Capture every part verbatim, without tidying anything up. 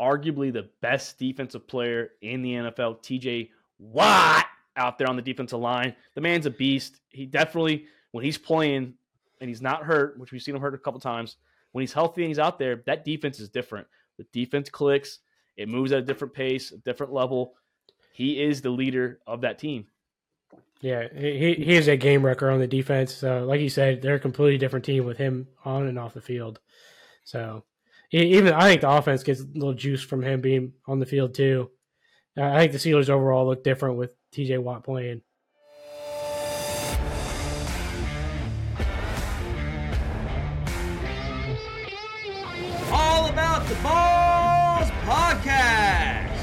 arguably the best defensive player in the N F L, T J Watt, out there on the defensive line. The man's a beast. He definitely, when he's playing and he's not hurt, which we've seen him hurt a couple times, when he's healthy and he's out there, that defense is different. The defense clicks. It moves at a different pace, a different level. He is the leader of that team. Yeah, he he is a game wrecker on the defense. So, like you said, they're a completely different team with him on and off the field. So, even I think the offense gets a little juice from him being on the field too. I think the Steelers overall look different with T J Watt playing. All About the Balls Podcast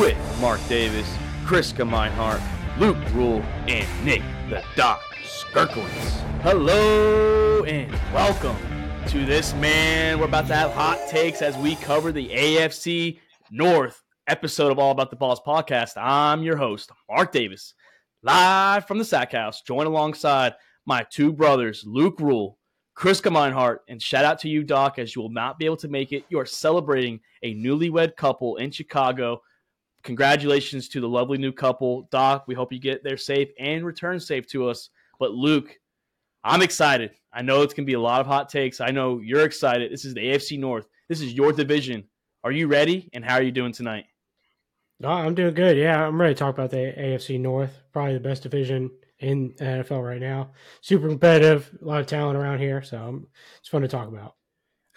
with Mark Davis, Chris Gemeinhart, Luke Rule, and Nick the Doc Skirkowitz. Hello and welcome to this, man. We're about to have hot takes as we cover the A F C North episode of All About the Balls Podcast. I'm your host, Mark Davis, live from the Sack House, joined alongside my two brothers, Luke Rule, Chris Gemeinhart, and shout out to you, Doc, as you will not be able to make it. You are celebrating a newlywed couple in Chicago. Congratulations to the lovely new couple. Doc, we hope you get there safe and return safe to us. But Luke, I'm excited. I know it's going to be a lot of hot takes. I know you're excited. This is the A F C North. This is your division. Are you ready? And how are you doing tonight? No, I'm doing good. Yeah, I'm ready to talk about the A F C North. Probably the best division in the N F L right now. Super competitive. A lot of talent around here. So it's fun to talk about.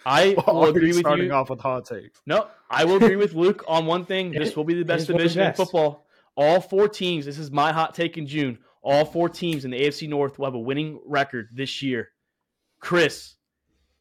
I well, will agree with starting you. Starting off with hot takes. No, I will agree with Luke on one thing. This will be the best division in football. All four teams, this is my hot take in June, all four teams in the A F C North will have a winning record this year. Chris,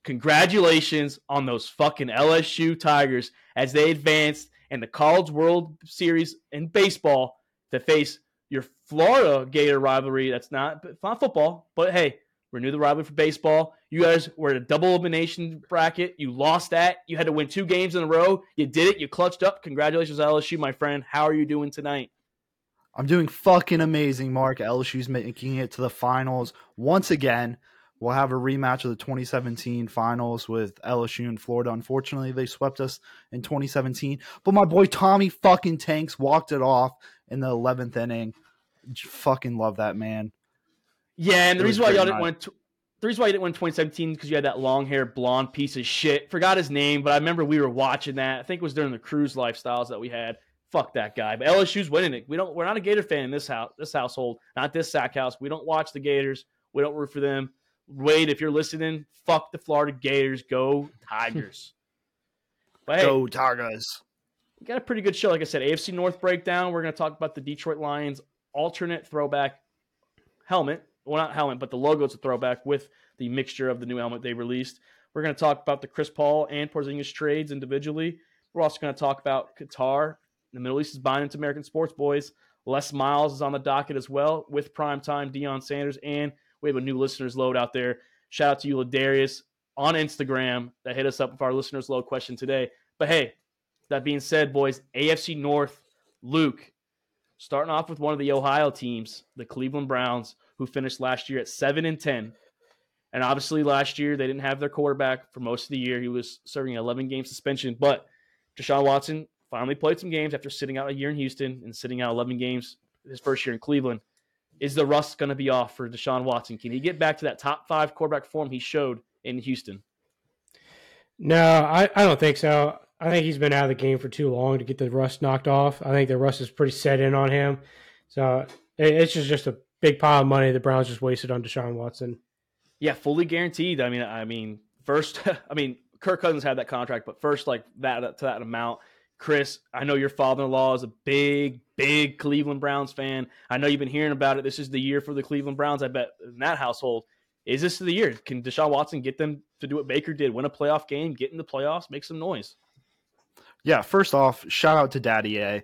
congratulations on those fucking L S U Tigers as they advanced in the College World Series in baseball to face your Florida Gator rivalry. That's not, not football, but hey, renew the rivalry for baseball. You guys were in a double elimination bracket. You lost that. You had to win two games in a row. You did it. You clutched up. Congratulations, L S U, my friend. How are you doing tonight? I'm doing fucking amazing, Mark. L S U's making it to the finals once again. We'll have a rematch of the twenty seventeen finals with L S U and Florida. Unfortunately, they swept us in twenty seventeen. But my boy Tommy fucking Tanks walked it off in the eleventh inning. Fucking love that man. Yeah, and the reason why y'all didn't win, the reason why you didn't win twenty seventeen is because you had that long-haired blonde piece of shit. Forgot his name, but I remember we were watching that. I think it was during the cruise lifestyles that we had. Fuck that guy. But L S U's winning it. We don't. We're not a Gator fan in this house, this household, not this Sack House. We don't watch the Gators. We don't root for them. Wade, if you're listening, fuck the Florida Gators. Go Tigers. But hey, go Tigers. We got a pretty good show. Like I said, A F C North breakdown. We're going to talk about the Detroit Lions alternate throwback helmet. Well, not helmet, but the logo's a throwback with the mixture of the new helmet they released. We're going to talk about the Chris Paul and Porzingis trades individually. We're also going to talk about Qatar. The Middle East is buying into American sports, boys. Les Miles is on the docket as well with primetime Deion Sanders, and we have a new listener's load out there. Shout out to you, Ladarius, on Instagram that hit us up with our listener's load question today. But hey, that being said, boys, A F C North, Luke, starting off with one of the Ohio teams, the Cleveland Browns, who finished last year at seven and ten. And obviously last year they didn't have their quarterback for most of the year. He was serving an eleven-game suspension. But Deshaun Watson finally played some games after sitting out a year in Houston and sitting out eleven games his first year in Cleveland. Is the rust going to be off for Deshaun Watson? Can he get back to that top five quarterback form he showed in Houston? No, I, I don't think so. I think he's been out of the game for too long to get the rust knocked off. I think the rust is pretty set in on him. So it, it's just, just a big pile of money the Browns just wasted on Deshaun Watson. Yeah, fully guaranteed. I mean, I mean, first, I mean, Kirk Cousins had that contract, but first like that to that amount. Chris, I know your father-in-law is a big, big Cleveland Browns fan. I know you've been hearing about it. This is the year for the Cleveland Browns, I bet, in that household. Is this the year? Can Deshaun Watson get them to do what Baker did, win a playoff game, get in the playoffs, make some noise? Yeah, first off, shout out to Daddy A,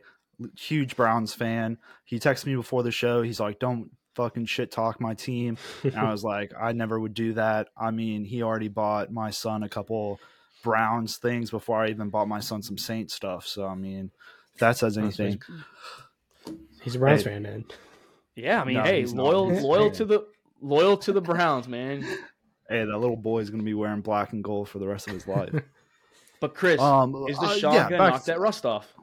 huge Browns fan. He texted me before the show. He's like, don't fucking shit talk my team. And I was like, I never would do that. I mean, he already bought my son a couple – Browns things before I even bought my son some Saints stuff. So, I mean, if that says anything. He's a Browns hey. fan, man. Yeah, I mean, no, hey, loyal loyal to the loyal to the Browns, man. Hey, that little boy is going to be wearing black and gold for the rest of his life. But Chris, um, is Deshaun uh, yeah, gonna knock to, that rust off?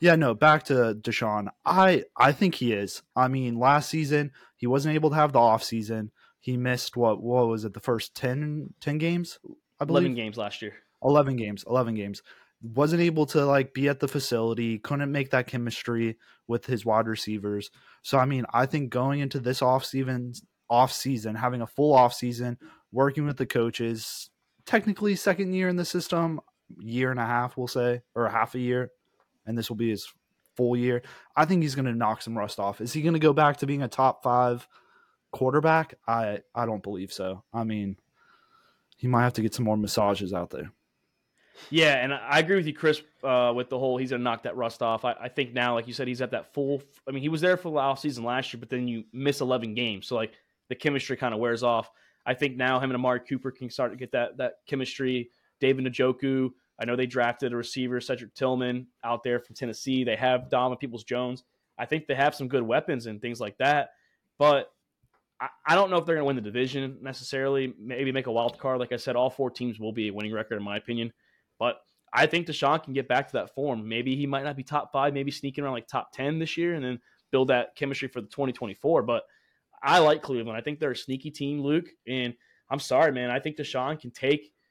Yeah, no, back to Deshaun. I I think he is. I mean, last season he wasn't able to have the off season. He missed what what was it, the first ten, ten games? I believe eleven games last year. Eleven games. Eleven games. Wasn't able to like be at the facility, couldn't make that chemistry with his wide receivers. So I mean, I think going into this off season off season, having a full off season, working with the coaches, technically second year in the system. Year and a half, we'll say, or half a year, and this will be his full year. I think he's going to knock some rust off. Is he going to go back to being a top five quarterback? I, I don't believe so. I mean, he might have to get some more massages out there. Yeah, and I agree with you, Chris, uh, with the whole he's going to knock that rust off. I, I think now, like you said, he's at that full – I mean, he was there for the offseason last year, but then you miss eleven games. So, like, the chemistry kind of wears off. I think now him and Amari Cooper can start to get that that chemistry – David Njoku, I know they drafted a receiver, Cedric Tillman, out there from Tennessee. They have Donovan Peoples-Jones. I think they have some good weapons and things like that. But I, I don't know if they're going to win the division necessarily, maybe make a wild card. Like I said, all four teams will be a winning record in my opinion. But I think Deshaun can get back to that form. Maybe he might not be top five, maybe sneaking around like top ten this year and then build that chemistry for the twenty twenty-four. But I like Cleveland. I think they're a sneaky team, Luke. And I'm sorry, man. I think Deshaun can take –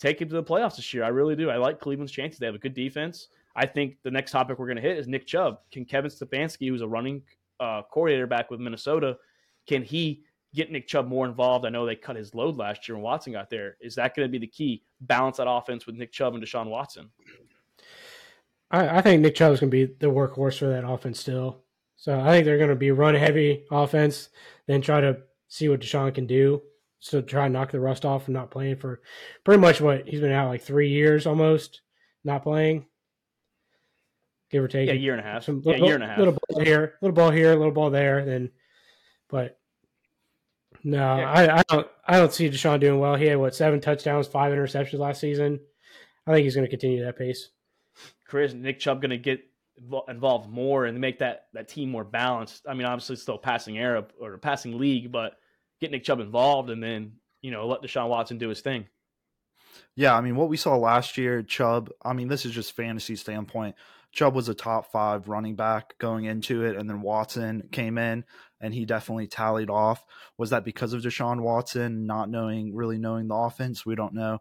Take him to the playoffs this year. I really do. I like Cleveland's chances. They have a good defense. I think the next topic we're going to hit is Nick Chubb. Can Kevin Stefanski, who's a running uh, coordinator back with Minnesota, can he get Nick Chubb more involved? I know they cut his load last year when Watson got there. Is that going to be the key? Balance that offense with Nick Chubb and Deshaun Watson. I, I think Nick Chubb is going to be the workhorse for that offense still. So I think they're going to be run-heavy offense, then try to see what Deshaun can do. So try and knock the rust off from not playing for pretty much what he's been out like three years almost, not playing, give or take. Yeah, a year and a half. Some yeah, little, year and a half. Little ball here, little ball here, little ball there. Then, but no, yeah. I, I don't. I don't see Deshaun doing well. He had what seven touchdowns, five interceptions last season. I think he's going to continue that pace. Chris, Nick Chubb going to get involved more and make that that team more balanced. I mean, obviously, it's still a passing era or a passing league, but. Get Nick Chubb involved and then, you know, let Deshaun Watson do his thing. Yeah, I mean, what we saw last year, Chubb, I mean, this is just fantasy standpoint. Chubb was a top five running back going into it, and then Watson came in, and he definitely tallied off. Was that because of Deshaun Watson not knowing, really knowing the offense? We don't know.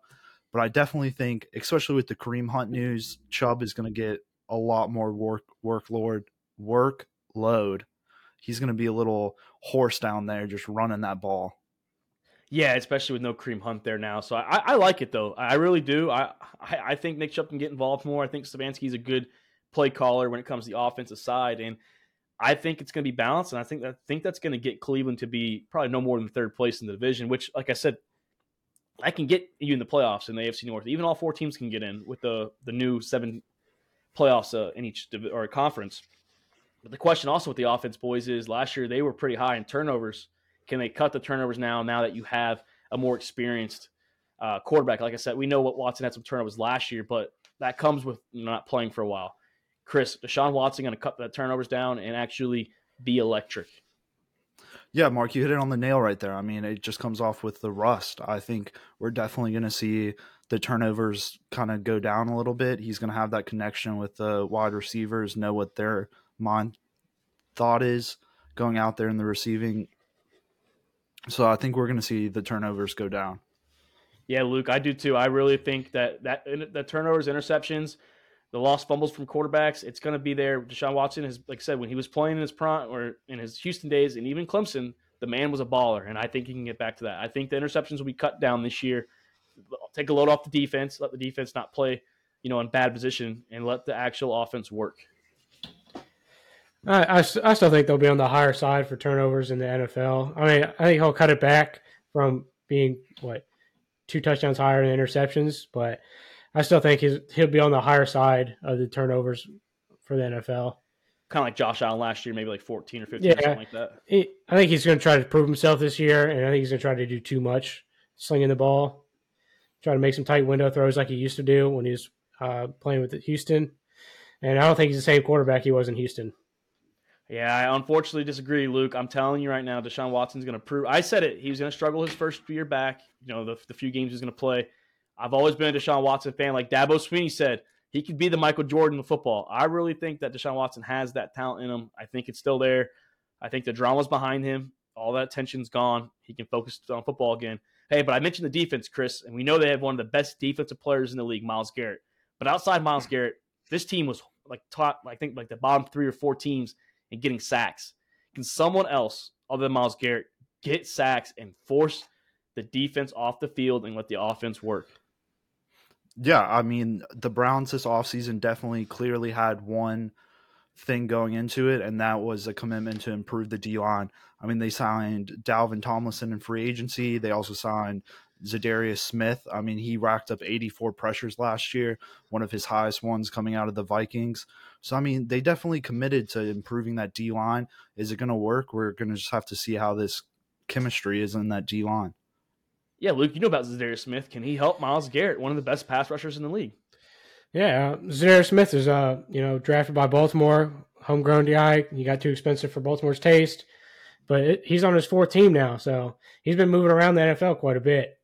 But I definitely think, especially with the Kareem Hunt news, Chubb is going to get a lot more work workload, workload. He's going to be a little horse down there just running that ball. Yeah, especially with no Kareem Hunt there now. So I, I like it, though. I really do. I, I I think Nick Chubb can get involved more. I think Stefanski's a good play caller when it comes to the offensive side. And I think it's going to be balanced. And I think, I think that's going to get Cleveland to be probably no more than third place in the division, which, like I said, I can get you in the playoffs in the A F C North. Even all four teams can get in with the, the new seven playoffs uh, in each div- or conference. But the question also with the offense, boys, is last year they were pretty high in turnovers. Can they cut the turnovers now, now that you have a more experienced uh, quarterback? Like I said, we know what Watson had some turnovers last year, but that comes with not playing for a while. Chris, Deshaun Watson going to cut the turnovers down and actually be electric. Yeah, Mark, you hit it on the nail right there. I mean, it just comes off with the rust. I think we're definitely going to see the turnovers kind of go down a little bit. He's going to have that connection with the wide receivers, know what they're – my thought is going out there in the receiving. So I think we're going to see the turnovers go down. Yeah, Luke, I do too. I really think that that the turnovers, interceptions, the lost fumbles from quarterbacks, it's going to be there. Deshaun Watson has, like I said, when he was playing in his prime or in his Houston days and even Clemson, the man was a baller, and I think he can get back to that. I think the interceptions will be cut down this year. Take a load off the defense, let the defense not play, you know, in bad position, and let the actual offense work. I, I, I still think they'll be on the higher side for turnovers in the N F L. I mean, I think he'll cut it back from being, what, two touchdowns higher in interceptions, but I still think he's, he'll be on the higher side of the turnovers for the N F L. Kind of like Josh Allen last year, maybe like fourteen or fifteen yeah, or something like that. He, I think he's going to try to prove himself this year, and I think he's going to try to do too much slinging the ball, try to make some tight window throws like he used to do when he was uh, playing with Houston. And I don't think he's the same quarterback he was in Houston. Yeah, I unfortunately disagree, Luke. I'm telling you right now, Deshaun Watson's going to prove – I said it. He was going to struggle his first year back, you know, the, the few games he's going to play. I've always been a Deshaun Watson fan. Like Dabo Sweeney said, he could be the Michael Jordan of football. I really think that Deshaun Watson has that talent in him. I think it's still there. I think the drama's behind him. All that tension's gone. He can focus on football again. Hey, but I mentioned the defense, Chris, and we know they have one of the best defensive players in the league, Myles Garrett. But outside Myles Garrett, this team was like top, I think, like the bottom three or four teams in getting sacks. Can someone else other than Myles Garrett get sacks and force the defense off the field and let the offense work? Yeah, I mean, the Browns this offseason definitely clearly had one thing going into it, and that was a commitment to improve the D-line. I mean, they signed Dalvin Tomlinson in free agency. They also signed Za'Darius Smith. I mean, he racked up eighty-four pressures last year, one of his highest ones coming out of the Vikings. So, I mean, they definitely committed to improving that D-line. Is it going to work? We're going to just have to see how this chemistry is in that D-line. Yeah, Luke, you know about Za'Darius Smith. Can he help Myles Garrett, one of the best pass rushers in the league? Yeah, Za'Darius Smith is, uh, you know, drafted by Baltimore, homegrown guy. He got too expensive for Baltimore's taste, but it, he's on his fourth team now, so he's been moving around the N F L quite a bit.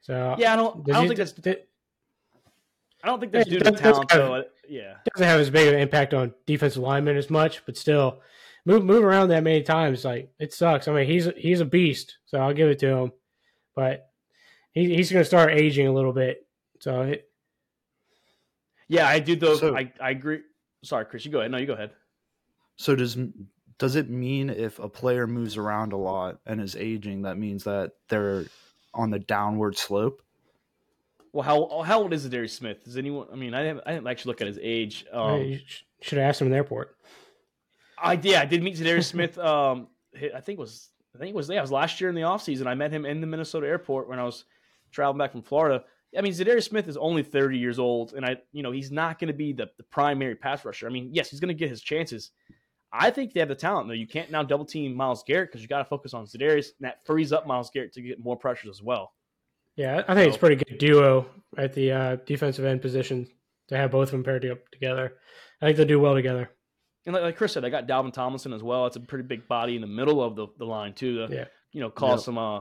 So yeah, I don't, I don't he, think that's. Did, I don't think that's due to talent, though. Have, yeah, doesn't have as big of an impact on defensive linemen as much, but still, move move around that many times, like it sucks. I mean, he's he's a beast, so I'll give it to him, but he, he's going to start aging a little bit, so. It, Yeah, I do, though. So, I, I agree. Sorry, Chris, you go ahead. No, you go ahead. So does does it mean if a player moves around a lot and is aging, that means that they're on the downward slope? Well, how how old is Za'Darius Smith? Does anyone? I mean, I didn't, I didn't actually look at his age. Um, you should have asked him in the airport. I yeah, I did meet Za'Darius Smith. Um, I think it was I think it was yeah, it was last year in the offseason. I met him in the Minnesota airport when I was traveling back from Florida. I mean, Za'Darius Smith is only thirty years old, and I, you know, he's not going to be the, the primary pass rusher. I mean, yes, he's going to get his chances. I think they have the talent, though. You can't now double team Myles Garrett because you got to focus on Za'Darius, and that frees up Myles Garrett to get more pressures as well. Yeah, I think so, it's a pretty good duo at the uh, defensive end position to have both of them paired up together. I think they'll do well together. And like, like Chris said, I got Dalvin Tomlinson as well. It's a pretty big body in the middle of the, the line too. To, yeah, you know, cause yep. some. Uh,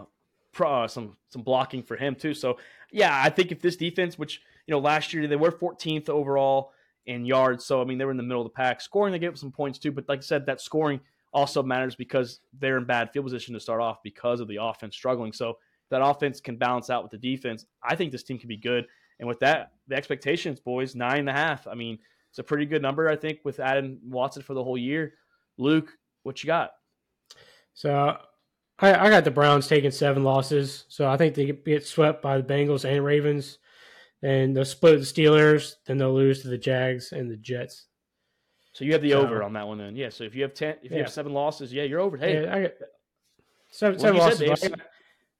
Uh, some some blocking for him too. So yeah, I think if this defense, which you know last year they were fourteenth overall in yards, so I mean they were in the middle of the pack scoring. They gave up some points too, but like I said, that scoring also matters because they're in bad field position to start off because of the offense struggling. So that offense can balance out with the defense. I think this team can be good, and with that, the expectations, boys, nine and a half. I mean, it's a pretty good number, I think, with adding Watson for the whole year. Luke, what you got? So. I got the Browns taking seven losses, so I think they get swept by the Bengals and Ravens, and they'll split the Steelers, then they'll lose to the Jags and the Jets. So you have the so, over on that one, then, yeah. So if you have ten, if yeah. you have seven losses, yeah, you're over. Hey, yeah, I got seven, seven losses. A F C,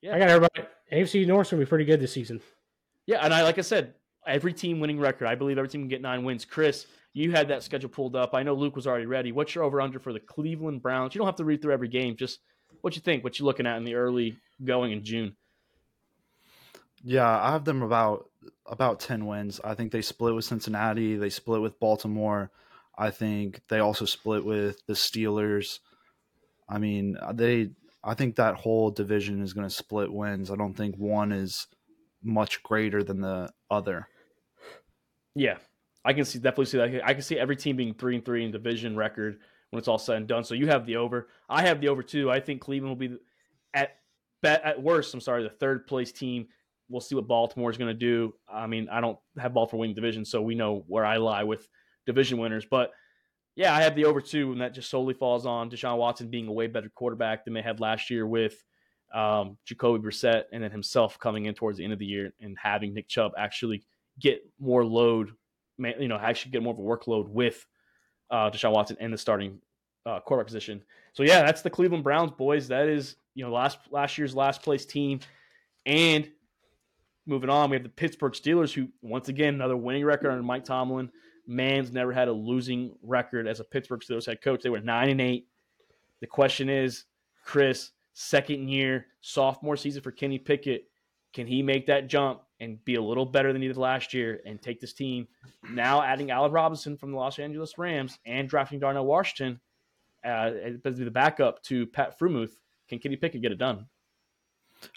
yeah. I got everybody. A F C North's gonna be pretty good this season. Yeah, and I like I said, every team winning record. I believe every team can get nine wins. Chris, you had that schedule pulled up. I know Luke was already ready. What's your over under for the Cleveland Browns? You don't have to read through every game, just. What you think? What you looking at in the early going in June? Yeah, I have them about about ten wins. I think they split with Cincinnati. They split with Baltimore. I think they also split with the Steelers. I mean, they. I think that whole division is going to split wins. I don't think one is much greater than the other. Yeah, I can see definitely see that. I can see every team being three and three in division record. When it's all said and done. So you have the over. I have the over too. I think Cleveland will be at at worst, I'm sorry, the third place team. We'll see what Baltimore is going to do. I mean, I don't have Baltimore winning division, so we know where I lie with division winners. But yeah, I have the over too, and that just solely falls on Deshaun Watson being a way better quarterback than they had last year with um, Jacoby Brissett and then himself coming in towards the end of the year and having Nick Chubb actually get more load, you know, actually get more of a workload with Uh, Deshaun Watson in the starting uh, quarterback position. So yeah, that's the Cleveland Browns, boys. That is, you know, last last year's last place team. And moving on, we have the Pittsburgh Steelers, who once again another winning record under Mike Tomlin. Man's never had a losing record as a Pittsburgh Steelers head coach. They were nine and eight. The question is, Chris, second year, sophomore season for Kenny Pickett, can he make that jump and be a little better than he did last year and take this team? Now adding Allen Robinson from the Los Angeles Rams and drafting Darnell Washington uh, as the backup to Pat Freiermuth, can Kenny Pickett get it done?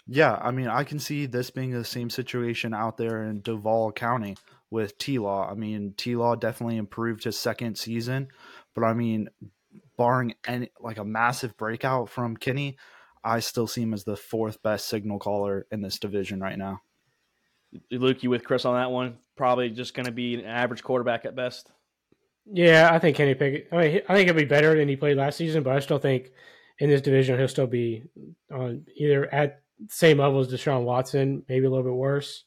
Yeah, I mean, I can see this being the same situation out there in Duval County with T-Law. I mean, T-Law definitely improved his second season, but I mean, barring any like a massive breakout from Kenny, I still see him as the fourth best signal caller in this division right now. Luke, you with Chris on that one? Probably just going to be an average quarterback at best. Yeah, I think Kenny Pickett. I mean, I think it'll be better than he played last season, but I still think in this division he'll still be on either at the same level as Deshaun Watson, maybe a little bit worse.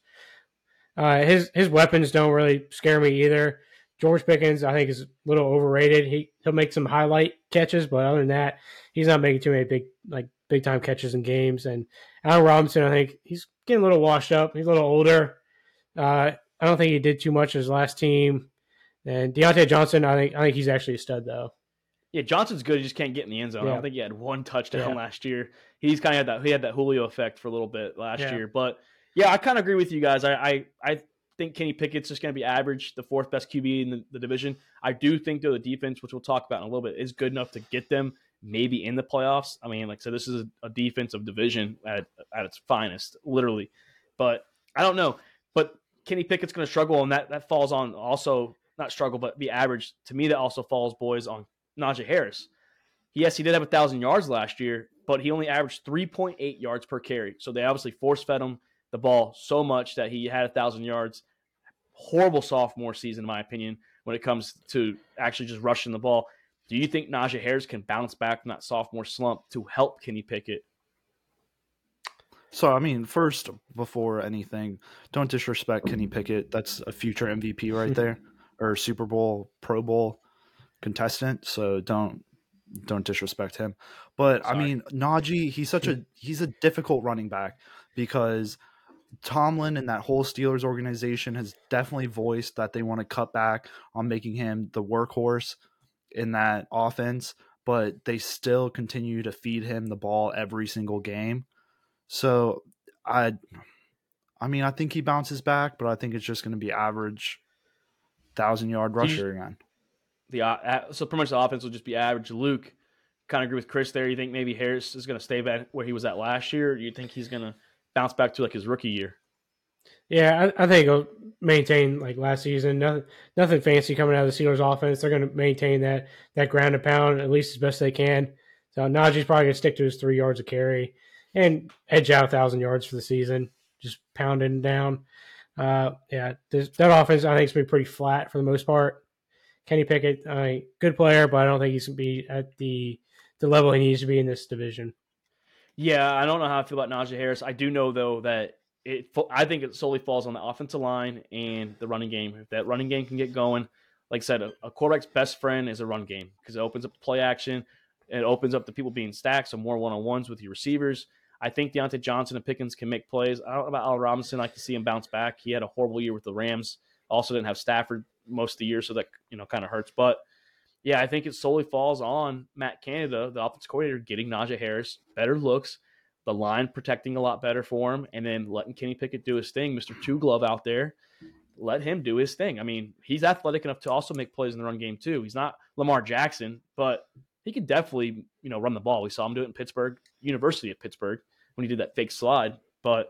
Uh, his his weapons don't really scare me either. George Pickens, I think, is a little overrated. He he'll make some highlight catches, but other than that, he's not making too many big like big time catches in games. And Allen Robinson, I think he's getting a little washed up. He's a little older. Uh, I don't think he did too much his last team. And Deontay Johnson, I think I think he's actually a stud, though. Yeah, Johnson's good. He just can't get in the end zone. Yeah. I think he had one touchdown yeah. last year. He's kind of had that. He had that Julio effect for a little bit last yeah. year. But yeah, I kind of agree with you guys. I I, I think Kenny Pickett's just going to be average, the fourth best Q B in the, the division. I do think though the defense, which we'll talk about in a little bit, is good enough to get them maybe in the playoffs. I mean, like so, this is a, a defensive division at at its finest, literally. But I don't know. But Kenny Pickett's going to struggle, and that that falls on also. Not struggle, but be average. To me, that also falls, boys, on Najee Harris. Yes, he did have one thousand yards last year, but he only averaged three point eight yards per carry. So they obviously force-fed him the ball so much that he had one thousand yards. Horrible sophomore season, in my opinion, when it comes to actually just rushing the ball. Do you think Najee Harris can bounce back from that sophomore slump to help Kenny Pickett? So, I mean, first, before anything, don't disrespect Kenny Pickett. That's a future M V P right there. Or Super Bowl, Pro Bowl contestant, so don't don't disrespect him. But Sorry. I mean, Najee, he's such a he's a difficult running back because Tomlin and that whole Steelers organization has definitely voiced that they want to cut back on making him the workhorse in that offense, but they still continue to feed him the ball every single game. So I, I mean, I think he bounces back, but I think it's just going to be average. Thousand yard rusher again. The uh, so pretty much the offense will just be average. Luke, kind of agree with Chris there. You think maybe Harris is going to stay back where he was at last year? Or do you think he's going to bounce back to like his rookie year? Yeah, I, I think he'll maintain like last season. Nothing, nothing fancy coming out of the Steelers' offense. They're going to maintain that that ground and pound at least as best they can. So Najee's probably going to stick to his three yards of carry and edge out a thousand yards for the season, just pounding down. Uh, yeah, this, that offense I think is going to be pretty flat for the most part. Kenny Pickett, uh, good player, but I don't think he's going to be at the the level he needs to be in this division. Yeah, I don't know how I feel about Najee Harris. I do know though that it I think it solely falls on the offensive line and the running game. If that running game can get going, like I said, a, a quarterback's best friend is a run game because it opens up the play action, it opens up the people being stacked, so more one on ones with your receivers. I think Deontay Johnson and Pickens can make plays. I don't know about Allen Robinson. I can see him bounce back. He had a horrible year with the Rams. Also didn't have Stafford most of the year, so that you know kind of hurts. But, yeah, I think it solely falls on Matt Canada, the offensive coordinator, getting Najee Harris better looks, the line protecting a lot better for him, and then letting Kenny Pickett do his thing, Mister Two Glove out there. Let him do his thing. I mean, he's athletic enough to also make plays in the run game too. He's not Lamar Jackson, but – he could definitely, you know, run the ball. We saw him do it in Pittsburgh, University of Pittsburgh, when he did that fake slide. But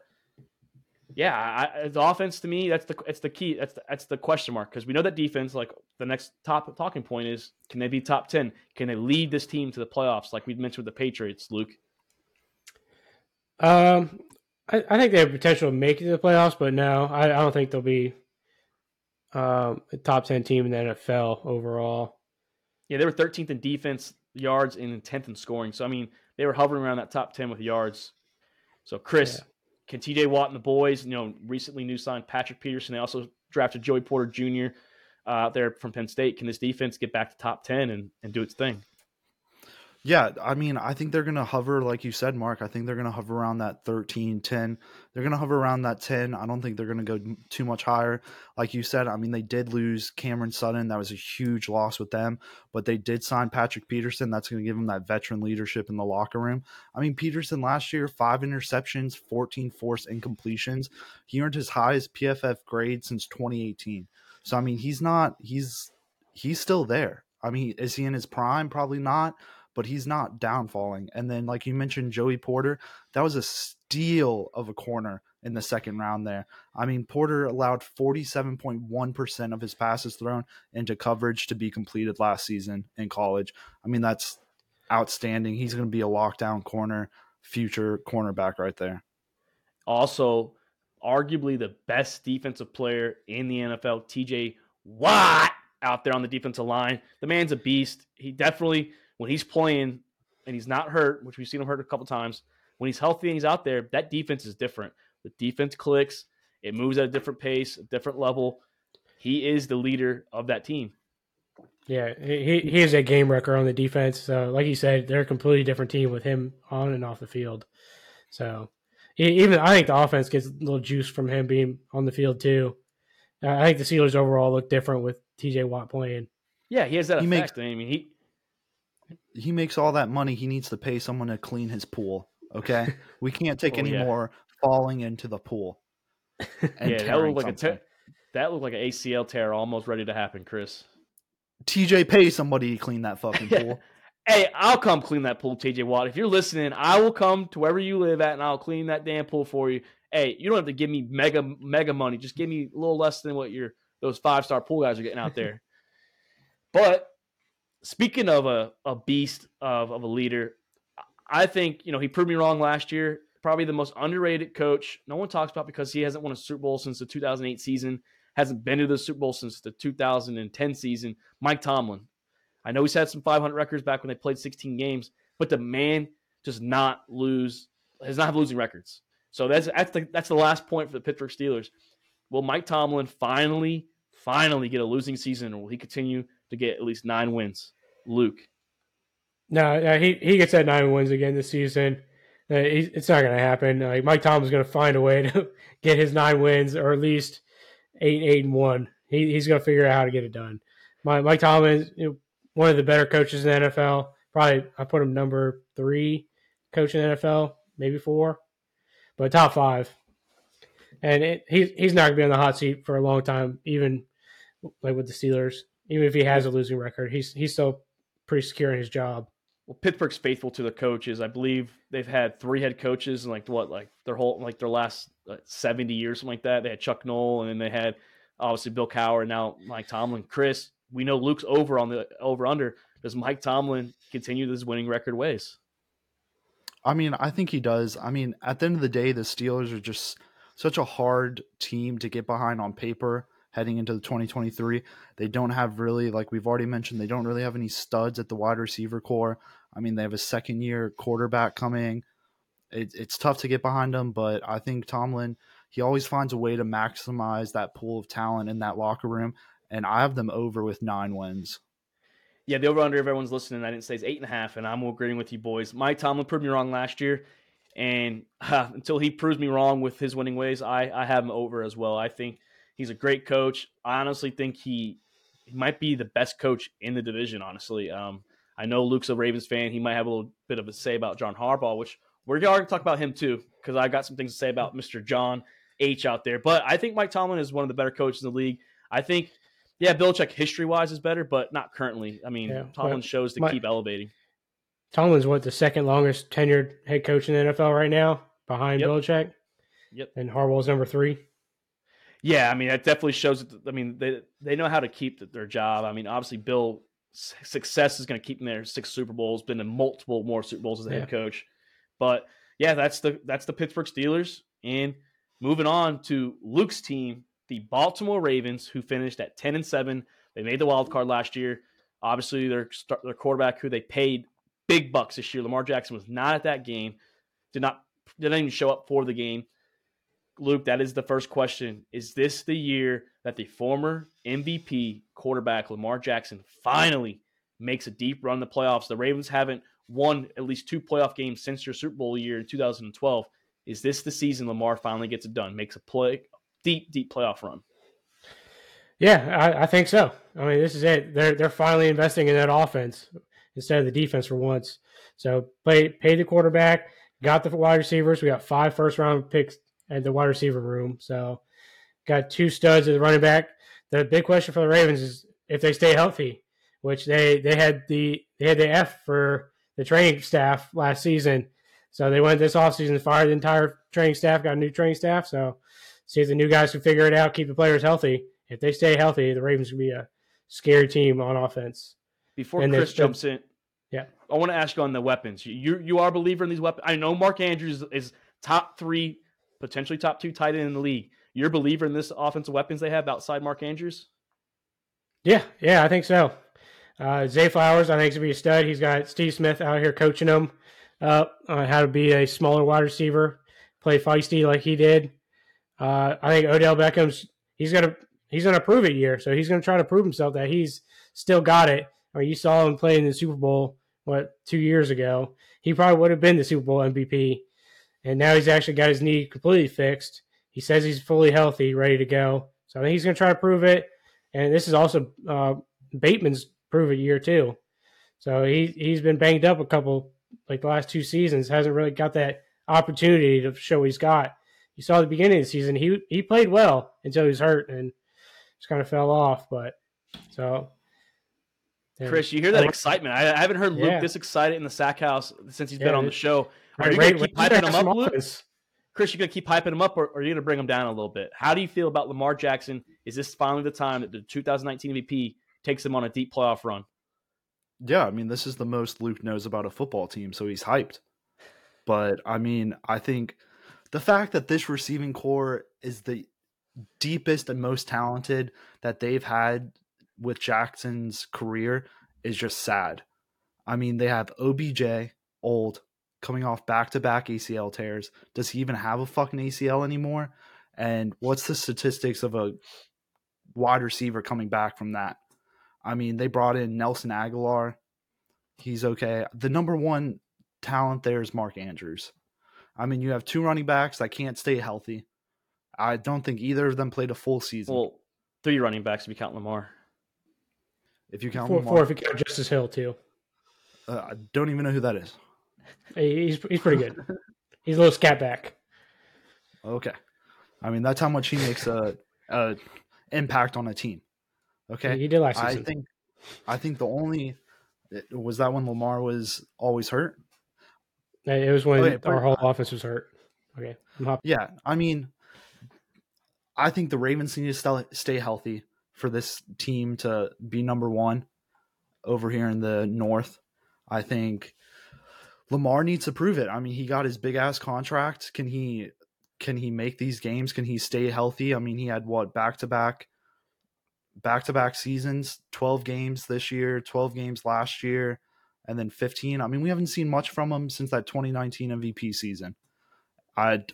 yeah, I, the offense to me, that's the that's the key. That's the, that's the question mark because we know that defense. Like the next top talking point is, can they be top ten? Can they lead this team to the playoffs? Like we mentioned with the Patriots, Luke. Um, I, I think they have potential to make it to the playoffs, but no, I, I don't think they'll be um, a top ten team in the N F L overall. Yeah, they were thirteenth in defense yards and tenth in scoring. So, I mean, they were hovering around that top ten with yards. So, Chris, yeah. Can T J Watt and the boys, you know, recently new signed Patrick Peterson. They also drafted Joey Porter Junior out there from Penn State. Can this defense get back to top ten and, and do its thing? Yeah, I mean, I think they're going to hover, like you said, Mark. I think they're going to hover around that thirteen, ten. They're going to hover around that ten. I don't think they're going to go too much higher. Like you said, I mean, they did lose Cameron Sutton. That was a huge loss with them. But they did sign Patrick Peterson. That's going to give them that veteran leadership in the locker room. I mean, Peterson last year, five interceptions, fourteen forced incompletions. He earned his highest P F F grade since twenty eighteen. So, I mean, he's not – he's he's still there. I mean, is he in his prime? Probably not. But he's not downfalling. And then, like you mentioned, Joey Porter, that was a steal of a corner in the second round there. I mean, Porter allowed forty-seven point one percent of his passes thrown into coverage to be completed last season in college. I mean, that's outstanding. He's going to be a lockdown corner, future cornerback right there. Also, arguably the best defensive player in the N F L, T J Watt, out there on the defensive line. The man's a beast. He definitely, when he's playing and he's not hurt, which we've seen him hurt a couple times, when he's healthy and he's out there, that defense is different. The defense clicks. It moves at a different pace, a different level. He is the leader of that team. Yeah, he, he is a game wrecker on the defense. So, like you said, they're a completely different team with him on and off the field. So, even I think the offense gets a little juice from him being on the field too. I think the Steelers overall look different with T J Watt playing. Yeah, he has that he effect. Makes, I mean, he he makes all that money. He needs to pay someone to clean his pool. Okay, we can't take oh, any yeah. more falling into the pool. And yeah, that looked like something. a te- that looked like an A C L tear almost ready to happen, Chris. T J, pay somebody to clean that fucking pool. Hey, I'll come clean that pool, T J Watt. If you're listening, I will come to wherever you live at, and I'll clean that damn pool for you. Hey, you don't have to give me mega, mega money. Just give me a little less than what your those five-star pool guys are getting out there. But speaking of a, a beast, of, of a leader, I think, you know, he proved me wrong last year. Probably the most underrated coach no one talks about because he hasn't won a Super Bowl since the two thousand eight season, hasn't been to the Super Bowl since the two thousand ten season, Mike Tomlin. I know he's had some five hundred records back when they played sixteen games, but the man does not lose, does not have losing records. So that's that's the, that's the last point for the Pittsburgh Steelers. Will Mike Tomlin finally, finally get a losing season, or will he continue to get at least nine wins? Luke. No, no he, he gets that nine wins again this season. Uh, he, it's not going to happen. Uh, Mike Tomlin's going to find a way to get his nine wins, or at least eight, eight, and one. He, he's going to figure out how to get it done. My, Mike Tomlin is, you know, one of the better coaches in the N F L. Probably, I put him number three coach in the N F L, maybe four, but top five. And it, he, he's not going to be on the hot seat for a long time, even like with the Steelers. Even if he has a losing record, he's he's still pretty secure in his job. Well, Pittsburgh's faithful to the coaches. I believe they've had three head coaches in like what, like their whole, like their last like seventy years, something like that. They had Chuck Noll, and then they had obviously Bill Cowher, and now Mike Tomlin. Chris, we know Luke's over on the over under. Does Mike Tomlin continue this winning record ways? I mean, I think he does. I mean, at the end of the day, the Steelers are just such a hard team to get behind on paper heading into the twenty twenty-three. They don't have really, like we've already mentioned, they don't really have any studs at the wide receiver core. I mean, they have a second year quarterback coming. It, it's tough to get behind them, but I think Tomlin, he always finds a way to maximize that pool of talent in that locker room. And I have them over with nine wins. Yeah, the over-under, if everyone's listening, I didn't say it's eight and a half, and I'm agreeing with you boys. Mike Tomlin proved me wrong last year, and uh, until he proves me wrong with his winning ways, I, I have him over as well. I think he's a great coach. I honestly think he, he might be the best coach in the division, honestly. Um, I know Luke's a Ravens fan. He might have a little bit of a say about John Harbaugh, which we're going to talk about him too, because I got some things to say about Mister John H. out there. But I think Mike Tomlin is one of the better coaches in the league. I think – yeah, Belichick history-wise is better, but not currently. I mean, yeah, Tomlin shows to my, keep elevating. Tomlin's, what, the second longest tenured head coach in the N F L right now, behind yep. Belichick? Yep. And Harbaugh's number three? Yeah, I mean, that definitely shows – I mean, they they know how to keep the, their job. I mean, obviously, Bill's success is going to keep them there. Six Super Bowls, been in multiple more Super Bowls as a yeah. head coach. But, yeah, that's the that's the Pittsburgh Steelers. And moving on to Luke's team, the Baltimore Ravens, who finished at ten and seven. They made the wild card last year. Obviously, their their quarterback, who they paid big bucks this year, Lamar Jackson, was not at that game. Did not didn't even show up for the game. Luke, that is the first question. Is this the year that the former M V P quarterback Lamar Jackson finally makes a deep run in the playoffs? The Ravens haven't won at least two playoff games since your Super Bowl year in two thousand twelve. Is this the season Lamar finally gets it done, makes a play? Deep, deep playoff run. Yeah, I, I think so. I mean, this is it. They're they're finally investing in that offense instead of the defense for once. So play, pay the quarterback, got the wide receivers. We got five first-round picks at the wide receiver room. So got two studs at the running back. The big question for the Ravens is if they stay healthy, which they, they had the they had the F for the training staff last season. So they went this offseason, fired the entire training staff, got a new training staff. So see if the new guys can figure it out, keep the players healthy. If they stay healthy, the Ravens can be a scary team on offense. Before and Chris jumps in, yeah, I want to ask you on the weapons. You you are a believer in these weapons. I know Mark Andrews is top three, potentially top two tight end in the league. You're a believer in this offensive weapons they have outside Mark Andrews? Yeah, yeah, I think so. Uh, Zay Flowers, I think, is going to be a stud. He's got Steve Smith out here coaching him uh, on how to be a smaller wide receiver, play feisty like he did. Uh, I think Odell Beckham's he's going to he's going to prove it here, so he's going to try to prove himself that he's still got it. I mean, you saw him play in the Super Bowl what two years ago. He probably would have been the Super Bowl M V P, and now he's actually got his knee completely fixed. He says he's fully healthy, ready to go. So I think he's going to try to prove it. And this is also uh, Bateman's prove it year too. So he he's been banged up a couple like the last two seasons. Hasn't really got that opportunity to show what he's got. You saw at the beginning of the season he he played well until he was hurt and just kind of fell off. But so. Chris, you hear that excitement. I, I haven't heard Luke yeah. this excited in the sack house since he's yeah, been on the show. Are right, you going right, to keep right, hyping him up, Luke? Chris, you're going to keep hyping him up, or, or are you going to bring him down a little bit? How do you feel about Lamar Jackson? Is this finally the time that the two thousand nineteen M V P takes him on a deep playoff run? Yeah, I mean, this is the most Luke knows about a football team, so he's hyped. But, I mean, I think the fact that this receiving core is the deepest and most talented that they've had with Jackson's career is just sad. I mean, they have O B J, old, coming off back-to-back A C L tears. Does he even have a fucking A C L anymore? And what's the statistics of a wide receiver coming back from that? I mean, they brought in Nelson Aguilar. He's okay. The number one talent there is Mark Andrews. I mean, you have two running backs that can't stay healthy. I don't think either of them played a full season. Well, three running backs if you count Lamar. If you count four, Lamar. Four if you count Justice Hill, too. Uh, I don't even know who that is. Hey, he's he's pretty good. He's a little scat back. Okay. I mean, that's how much he makes a, a impact on a team. Okay. Yeah, he did last season. I think, I think the only – was that when Lamar was always hurt? It was when okay, but, our whole offense was hurt. Okay. Yeah. I mean, I think the Ravens need to stay healthy for this team to be number one over here in the North. I think Lamar needs to prove it. I mean, he got his big-ass contract. Can he can he make these games? Can he stay healthy? I mean, he had, what, back-to-back? back-to-back seasons, twelve games this year, twelve games last year, and then fifteen. I mean, we haven't seen much from them since that twenty nineteen M V P season. I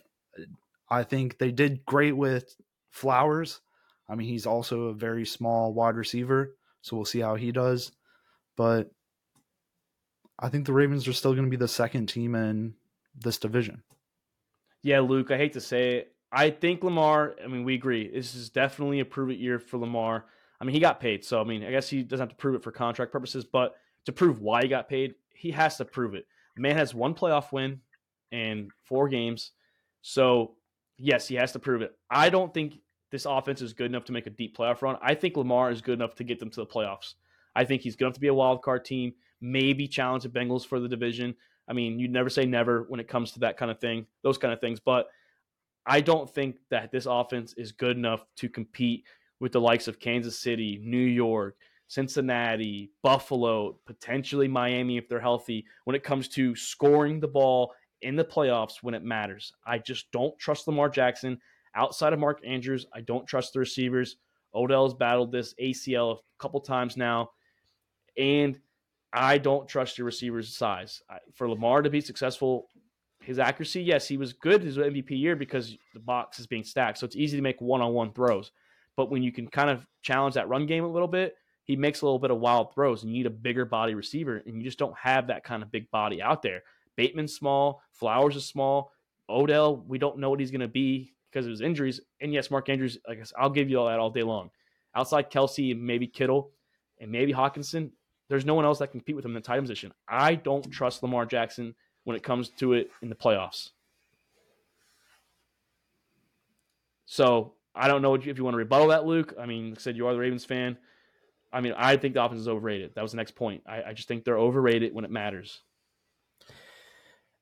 I think they did great with Flowers. I mean, he's also a very small wide receiver, so we'll see how he does. But I think the Ravens are still going to be the second team in this division. Yeah, Luke, I hate to say it. I think Lamar, I mean, we agree. This is definitely a prove-it year for Lamar. I mean, he got paid, so, I mean, I guess he doesn't have to prove it for contract purposes, but to prove why he got paid, he has to prove it. The man has one playoff win and four games, so, yes, he has to prove it. I don't think this offense is good enough to make a deep playoff run. I think Lamar is good enough to get them to the playoffs. I think he's good enough to be a wild-card team, maybe challenge the Bengals for the division. I mean, you'd never say never when it comes to that kind of thing, those kind of things, but I don't think that this offense is good enough to compete with the likes of Kansas City, New York, Cincinnati, Buffalo, potentially Miami if they're healthy, when it comes to scoring the ball in the playoffs when it matters. I just don't trust Lamar Jackson. Outside of Mark Andrews, I don't trust the receivers. Odell's battled this A C L a couple times now, and I don't trust your receivers' size. For Lamar to be successful, his accuracy, yes, he was good his M V P year because the box is being stacked, so it's easy to make one-on-one throws. But when you can kind of challenge that run game a little bit, he makes a little bit of wild throws, and you need a bigger body receiver, and you just don't have that kind of big body out there. Bateman's small. Flowers is small. Odell, we don't know what he's going to be because of his injuries. And, yes, Mark Andrews, I guess I'll give you all that all day long. Outside Kelsey and maybe Kittle and maybe Hawkinson, there's no one else that can compete with him in the tight end position. I don't trust Lamar Jackson when it comes to it in the playoffs. So I don't know if you want to rebuttal that, Luke. I mean, like I said, you are the Ravens fan. I mean, I think the offense is overrated. That was the next point. I, I just think they're overrated when it matters.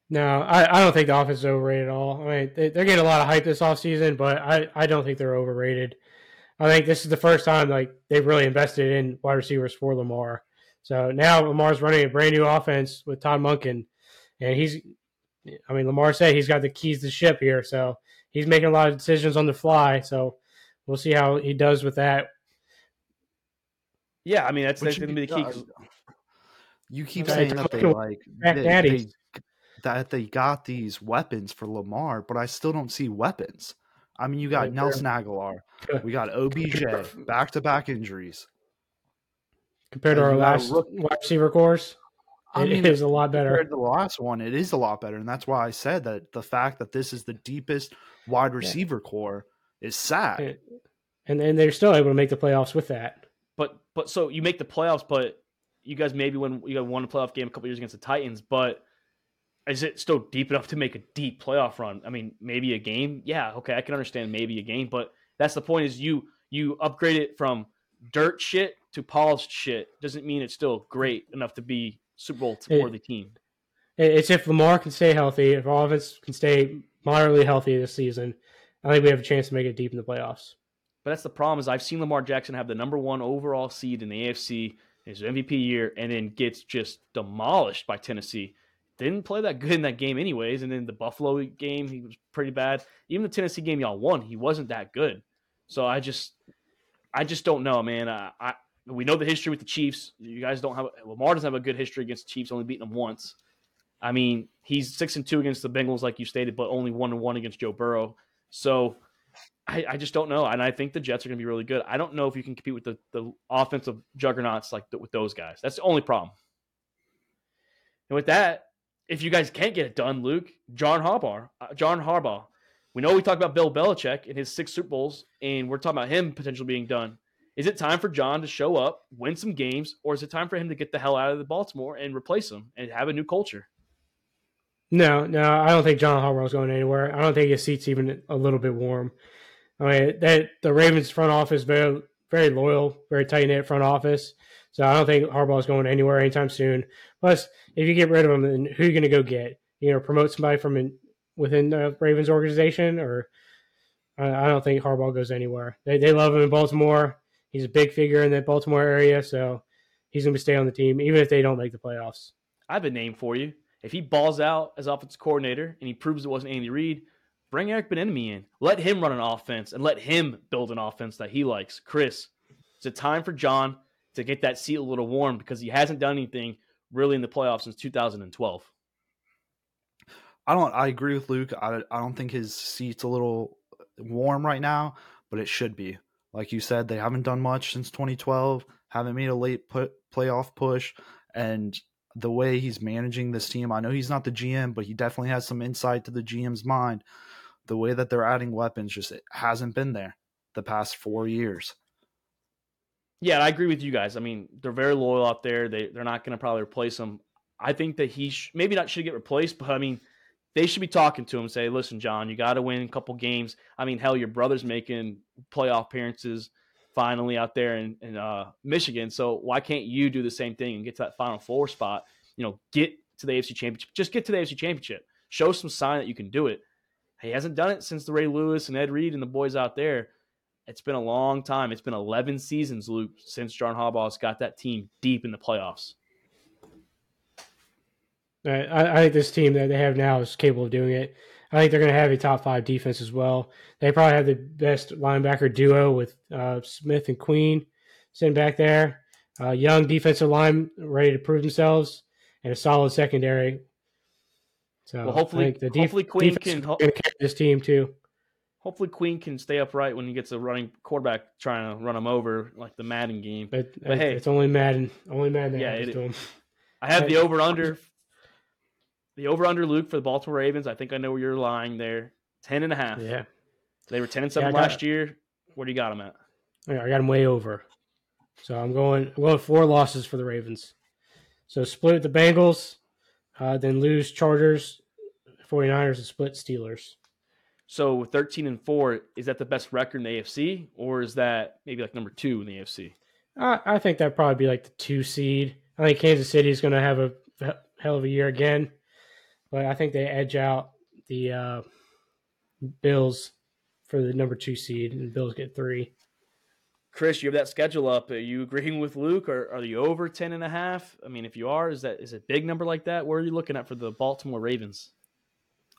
No, I, I don't think the offense is overrated at all. I mean, they, they're getting a lot of hype this offseason, but I, I don't think they're overrated. I think this is the first time like they've really invested in wide receivers for Lamar. So now Lamar's running a brand new offense with Todd Monken, and he's, I mean, Lamar said he's got the keys to the ship here, so he's making a lot of decisions on the fly. So we'll see how he does with that. Yeah, I mean, that's, that's going to be the key. Uh, you keep saying that they like they, that they got these weapons for Lamar, but I still don't see weapons. I mean, you got Nelson Aguilar. We got O B J, back-to-back injuries. Compared to our last wide receiver course, I mean, it is a lot better. Compared to the last one, it is a lot better, and that's why I said that the fact that this is the deepest wide receiver yeah. core is sad. And and they're still able to make the playoffs with that. But but so you make the playoffs, but you guys maybe win, you guys won a playoff game a couple years against the Titans, but is it still deep enough to make a deep playoff run? I mean, maybe a game. Yeah, okay, I can understand maybe a game, but that's the point is you you upgrade it from dirt shit to polished shit. Doesn't mean it's still great enough to be Super Bowl worthy team. It's if Lamar can stay healthy, if all of us can stay moderately healthy this season, I think we have a chance to make it deep in the playoffs. But that's the problem is I've seen Lamar Jackson have the number one overall seed in the A F C his M V P year and then gets just demolished by Tennessee. Didn't play that good in that game anyways. And then the Buffalo game, he was pretty bad. Even the Tennessee game y'all won, he wasn't that good. So I just I just don't know, man. I, I We know the history with the Chiefs. You guys don't have – Lamar doesn't have a good history against the Chiefs, only beating them once. I mean, he's six and two against the Bengals, like you stated, but only one and one against Joe Burrow. So I, I just don't know. And I think the Jets are going to be really good. I don't know if you can compete with the, the offensive juggernauts like the, with those guys. That's the only problem. And with that, if you guys can't get it done, Luke, John Harbaugh, uh, John Harbaugh. We know we talked about Bill Belichick and his six Super Bowls, and we're talking about him potentially being done. Is it time for John to show up, win some games, or is it time for him to get the hell out of the Baltimore and replace him and have a new culture? No, no, I don't think John Harbaugh's going anywhere. I don't think his seat's even a little bit warm. I mean, that the Ravens front office very, very loyal, very tight knit front office. So I don't think Harbaugh's going anywhere anytime soon. Plus, if you get rid of him, then who are you going to go get? You know, promote somebody from in, within the Ravens organization, or I, I don't think Harbaugh goes anywhere. They they love him in Baltimore. He's a big figure in the Baltimore area, so he's going to stay on the team, even if they don't make the playoffs. I have a name for you. If he balls out as offensive coordinator and he proves it wasn't Andy Reid, bring Eric Bieniemy in. Let him run an offense and let him build an offense that he likes. Chris, it's a time for John to get that seat a little warm because he hasn't done anything really in the playoffs since two thousand twelve. I don't. I agree with Luke. I, I don't think his seat's a little warm right now, but it should be. Like you said, they haven't done much since twenty twelve, haven't made a late put, playoff push, and the way he's managing this team, I know he's not the G M, but he definitely has some insight to the G M's mind. The way that they're adding weapons just it hasn't been there the past four years. Yeah, I agree with you guys. I mean, they're very loyal out there. They, they're not going to probably replace him. I think that he sh- maybe not should get replaced, but I mean, they should be talking to him and say, listen, John, you got to win a couple games. I mean, hell, your brother's making playoff appearances finally out there in, in uh, Michigan. So why can't you do the same thing and get to that Final Four spot? You know, get to the A F C Championship. Just get to the A F C Championship. Show some sign that you can do it. He hasn't done it since the Ray Lewis and Ed Reed and the boys out there. It's been a long time. It's been eleven seasons, Luke, since John Harbaugh's got that team deep in the playoffs. I, I think this team that they have now is capable of doing it. I think they're going to have a top-five defense as well. They probably have the best linebacker duo with uh, Smith and Queen sitting back there. Uh, young defensive line ready to prove themselves and a solid secondary. So well, hopefully, I think the def- hopefully Queen can ho- carry this team too. Hopefully Queen can stay upright when he gets a running quarterback trying to run him over like the Madden game. But, but it's, hey, it's only Madden. Only Madden that yeah, happens it, to him. I have the over-under. The over-under, Luke, for the Baltimore Ravens, I think I know where you're lying there. Ten and a half. Yeah. They were ten and seven yeah, last it. year. Where do you got them at? Yeah, I got them way over. So I'm going, I'm going four losses for the Ravens. So split with the Bengals, uh, then lose Chargers, 49ers, and split Steelers. So with thirteen and four, is that the best record in the A F C, or is that maybe like number two in the A F C? I, I think that'd probably be like the two seed. I think Kansas City is going to have a hell of a year again. but I think they edge out the uh, Bills for the number two seed, and Bills get three. Chris, you have that schedule up. Are you agreeing with Luke? Or are you over ten and a half? I mean, if you are, is that is a big number like that? Where are you looking at for the Baltimore Ravens?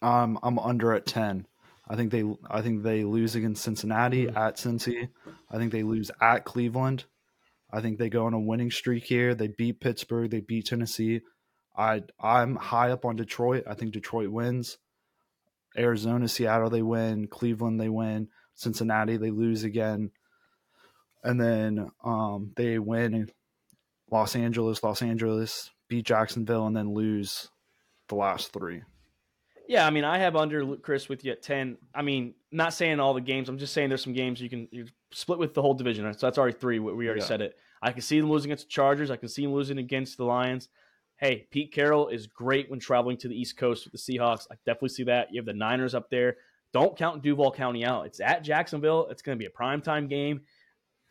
Um, I'm under at ten. I think they I think they lose against Cincinnati at Cincy. I think they lose at Cleveland. I think they go on a winning streak here. They beat Pittsburgh. They beat Tennessee. I I'm high up on Detroit. I think Detroit wins. Arizona, Seattle, they win. Cleveland, they win. Cincinnati, they lose again. And then um, they win in Los Angeles, Los Angeles, beat Jacksonville, and then lose the last three. Yeah, I mean, I have under Chris with you at ten. I mean, not saying all the games. I'm just saying there's some games you can you split with the whole division. So that's already three. We already yeah. said it. I can see them losing against the Chargers. I can see them losing against the Lions. Hey, Pete Carroll is great when traveling to the East Coast with the Seahawks. I definitely see that. You have the Niners up there. Don't count Duval County out. It's at Jacksonville. It's going to be a primetime game.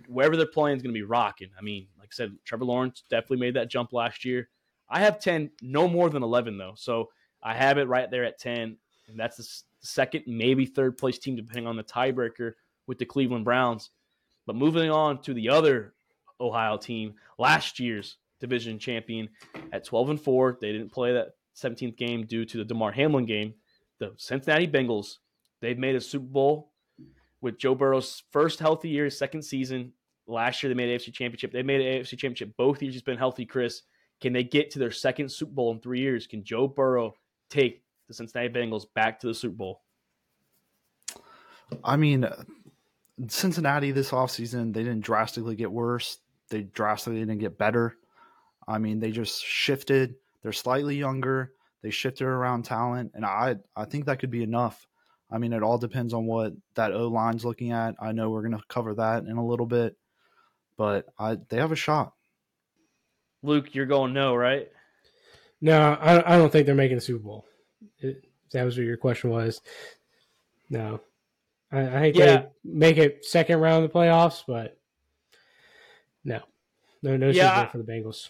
Wherever they're playing is going to be rocking. I mean, like I said, Trevor Lawrence definitely made that jump last year. I have ten, no more than eleven, though. So I have it right there at ten, and that's the second, maybe third-place team, depending on the tiebreaker with the Cleveland Browns. But moving on to the other Ohio team, last year's division champion at twelve and four. They didn't play that seventeenth game due to the DeMar Hamlin game. The Cincinnati Bengals, they've made a Super Bowl with Joe Burrow's first healthy year, his second season. Last year they made an A F C Championship. They made an A F C Championship both years. He's been healthy, Chris. Can they get to their second Super Bowl in three years? Can Joe Burrow take the Cincinnati Bengals back to the Super Bowl? I mean, Cincinnati this offseason, they didn't drastically get worse. They drastically didn't get better. I mean, they just shifted. They're slightly younger. They shifted around talent, and I, I think that could be enough. I mean, it all depends on what that O-line's looking at. I know we're going to cover that in a little bit, but I, they have a shot. Luke, you're going no, right? No, I, I don't think they're making the Super Bowl. It, that was what your question was. No. I, I think yeah. they make it second round of the playoffs, but no. No, no yeah, Super Bowl for the Bengals.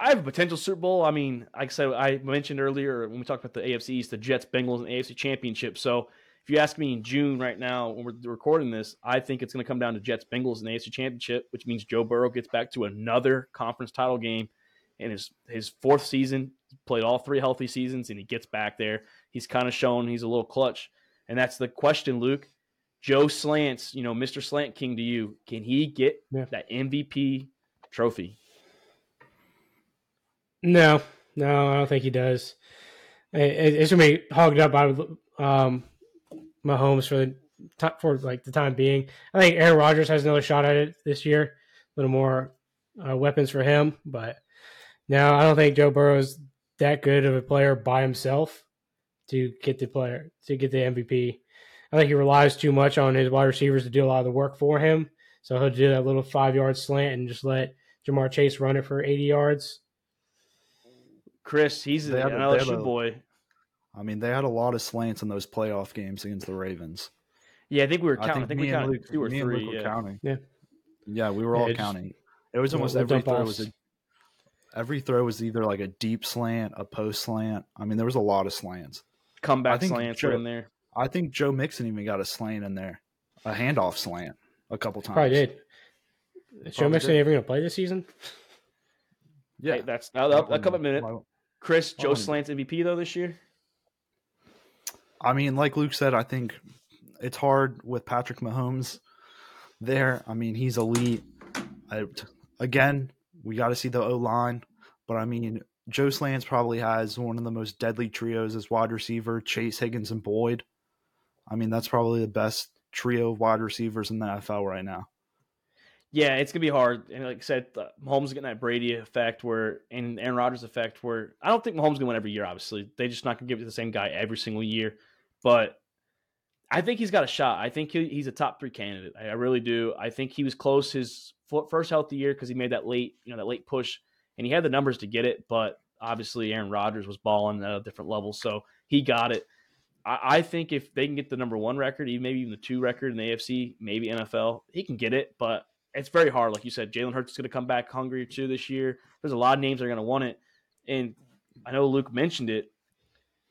I have a potential Super Bowl. I mean, like I said, I mentioned earlier when we talked about the A F C East, the Jets, Bengals, and the A F C Championship. So if you ask me in June right now when we're recording this, I think it's going to come down to Jets, Bengals, and the A F C Championship, which means Joe Burrow gets back to another conference title game in his, his fourth season. He played all three healthy seasons, and he gets back there. He's kind of shown he's a little clutch. And that's the question, Luke. Joe Slants, you know, Mister Slant King to you, can he get yeah. that M V P trophy? No, no, I don't think he does. It's going to be hogged up by um, Mahomes for the top, for like the time being. I think Aaron Rodgers has another shot at it this year. A little more uh, weapons for him, but no, I don't think Joe Burrow is that good of a player by himself to get the player to get the M V P. I think he relies too much on his wide receivers to do a lot of the work for him. So he'll do that little five yard slant and just let Jamar Chase run it for eighty yards. Chris, he's an L S U boy. I mean, they had a lot of slants in those playoff games against the Ravens. Yeah, I think we were counting. I think, I think we counted Luke, two or me three. And Luke yeah. Were counting. yeah, yeah, we were yeah, all it counting. Just, it was almost every throw was a, every throw was either like a deep slant, a post slant. I mean, there was a lot of slants. Comeback slants Joe, were in there. I think Joe Mixon even got a slant in there, a handoff slant a couple times. Probably did. Is Joe Mixon ever going to play this season? Yeah, hey, that's now that, that couple minutes. Chris, Joe Slant's M V P, though, this year? I mean, like Luke said, I think it's hard with Patrick Mahomes there. I mean, he's elite. I, again, we got to see the O-line. But, I mean, Joe Slant's probably has one of the most deadly trios as wide receiver, Chase, Higgins, and Boyd. I mean, that's probably the best trio of wide receivers in the N F L right now. Yeah, it's going to be hard. And like I said, Mahomes is getting that Brady effect where, and Aaron Rodgers effect where I don't think Mahomes is going to win every year, obviously. They're just not going to give it to the same guy every single year. But I think he's got a shot. I think he, he's a top three candidate. I, I really do. I think he was close his first healthy year because he made that late, you know, that late push. And he had the numbers to get it. But obviously Aaron Rodgers was balling at a different level. So he got it. I, I think if they can get the number one record, even maybe even the two record in the A F C, maybe N F L, he can get it. But it's very hard. Like you said, Jalen Hurts is going to come back hungry too this year. There's a lot of names that are going to want it. And I know Luke mentioned it.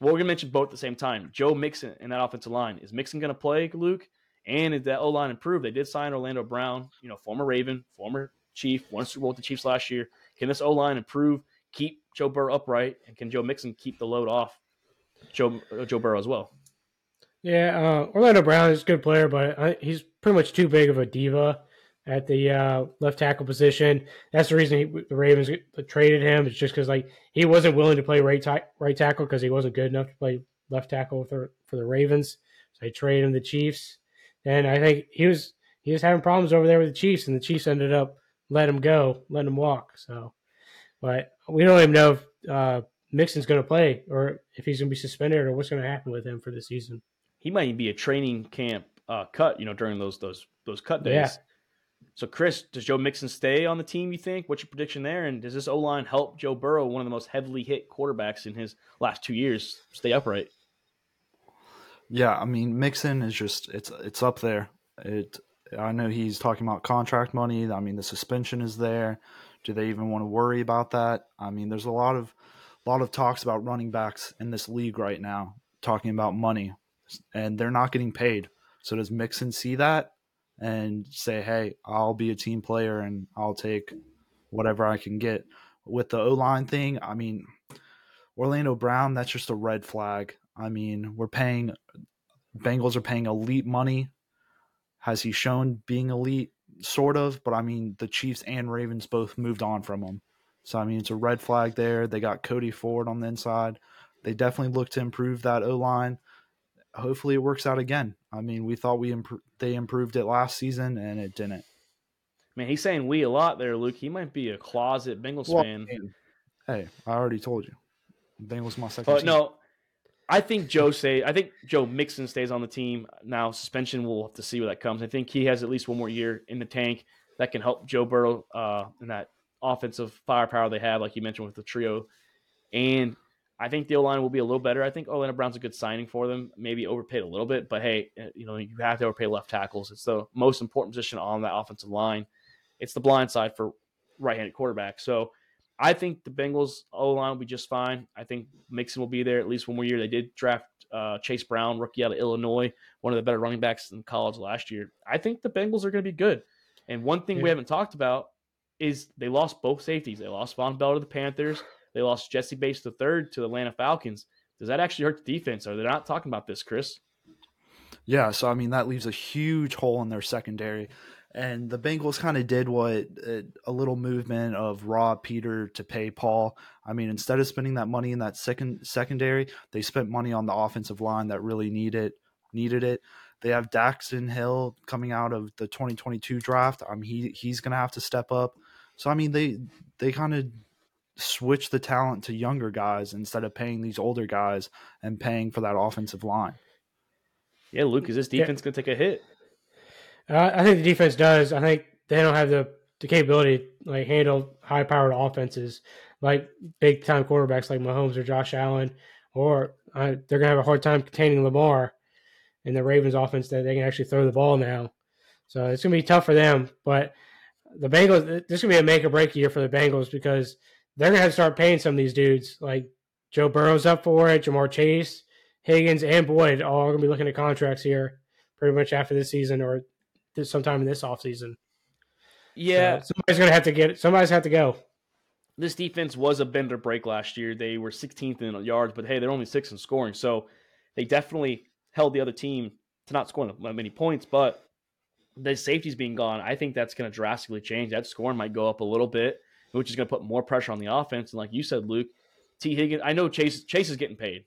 Well, we're going to mention both at the same time. Joe Mixon and that offensive line. Is Mixon going to play, Luke? And is that O-line improved? They did sign Orlando Brown, you know, former Raven, former Chief, won Super Bowl with the Chiefs last year. Can this O-line improve, keep Joe Burrow upright, and can Joe Mixon keep the load off Joe Joe Burrow as well? Yeah, uh, Orlando Brown is a good player, but I, he's pretty much too big of a diva at the uh, left tackle position. That's the reason he, the Ravens traded him. It's just because like he wasn't willing to play right ta- right tackle because he wasn't good enough to play left tackle for, for the Ravens. So they traded him to the Chiefs, and I think he was he was having problems over there with the Chiefs, and the Chiefs ended up letting him go, letting him walk. So, but we don't even know if uh, Mixon's going to play or if he's going to be suspended or what's going to happen with him for the season. He might be a training camp uh, cut, you know, during those those those cut days. Yeah. So, Chris, does Joe Mixon stay on the team, you think? What's your prediction there? And does this O-line help Joe Burrow, one of the most heavily hit quarterbacks in his last two years, stay upright? Yeah, I mean, Mixon is just it's it's up there. It I know he's talking about contract money. I mean, the suspension is there. Do they even want to worry about that? I mean, there's a lot of a lot of talks about running backs in this league right now, talking about money. And they're not getting paid. So does Mixon see that and say, hey, I'll be a team player and I'll take whatever I can get? With the O-line thing, I mean, Orlando Brown, that's just a red flag. I mean, we're paying – Bengals are paying elite money. Has he shown being elite? Sort of. But, I mean, the Chiefs and Ravens both moved on from him. So, I mean, it's a red flag there. They got Cody Ford on the inside. They definitely look to improve that O-line. Hopefully it works out again. I mean, we thought we imp- they improved it last season, and it didn't. Man, he's saying we a lot there, Luke. He might be a closet Bengals well, fan. Hey, I already told you. Bengals my second uh, team. No, I think Joe say, I think Joe Mixon stays on the team. Now, suspension, we'll have to see where that comes. I think he has at least one more year in the tank that can help Joe Burrow uh, in that offensive firepower they have, like you mentioned with the trio. And I think the O-line will be a little better. I think Orlando Brown's a good signing for them. Maybe overpaid a little bit, but hey, you know, you have to overpay left tackles. It's the most important position on that offensive line. It's the blind side for right-handed quarterbacks. So I think the Bengals O-line will be just fine. I think Mixon will be there at least one more year. They did draft uh, Chase Brown, rookie out of Illinois, one of the better running backs in college last year. I think the Bengals are going to be good. And one thing yeah. we haven't talked about is they lost both safeties. They lost Von Bell to the Panthers. They lost Jesse Bates the third to the Atlanta Falcons. Does that actually hurt the defense? Are they not talking about this, Chris? Yeah, so, I mean, that leaves a huge hole in their secondary. And the Bengals kind of did what – a little movement of rob Peter to pay Paul. I mean, instead of spending that money in that second secondary, they spent money on the offensive line that really needed needed it. They have Daxton Hill coming out of the twenty twenty-two draft. I mean, he, he's going to have to step up. So, I mean, they, they kind of – switch the talent to younger guys instead of paying these older guys and paying for that offensive line. Yeah, Luke, is this defense yeah. going to take a hit? Uh, I think the defense does. I think they don't have the, the capability to like, handle high-powered offenses like big-time quarterbacks like Mahomes or Josh Allen, or uh, they're going to have a hard time containing Lamar and the Ravens offense that they can actually throw the ball now. So it's going to be tough for them. But the Bengals, this is going to be a make-or-break year for the Bengals because – they're going to have to start paying some of these dudes. Like Joe Burrow's up for it, Jamar Chase, Higgins, and Boyd all are going to be looking at contracts here pretty much after this season or this, sometime in this offseason. Yeah. So somebody's going to have to get it. Somebody's have to go. This defense was a bend or break last year. They were sixteenth in yards, but hey, they're only sixth in scoring. So they definitely held the other team to not scoring many points, but the safeties being gone, I think that's going to drastically change. That scoring might go up a little bit, which is going to put more pressure on the offense. And like you said, Luke, T. Higgins, I know Chase Chase is getting paid.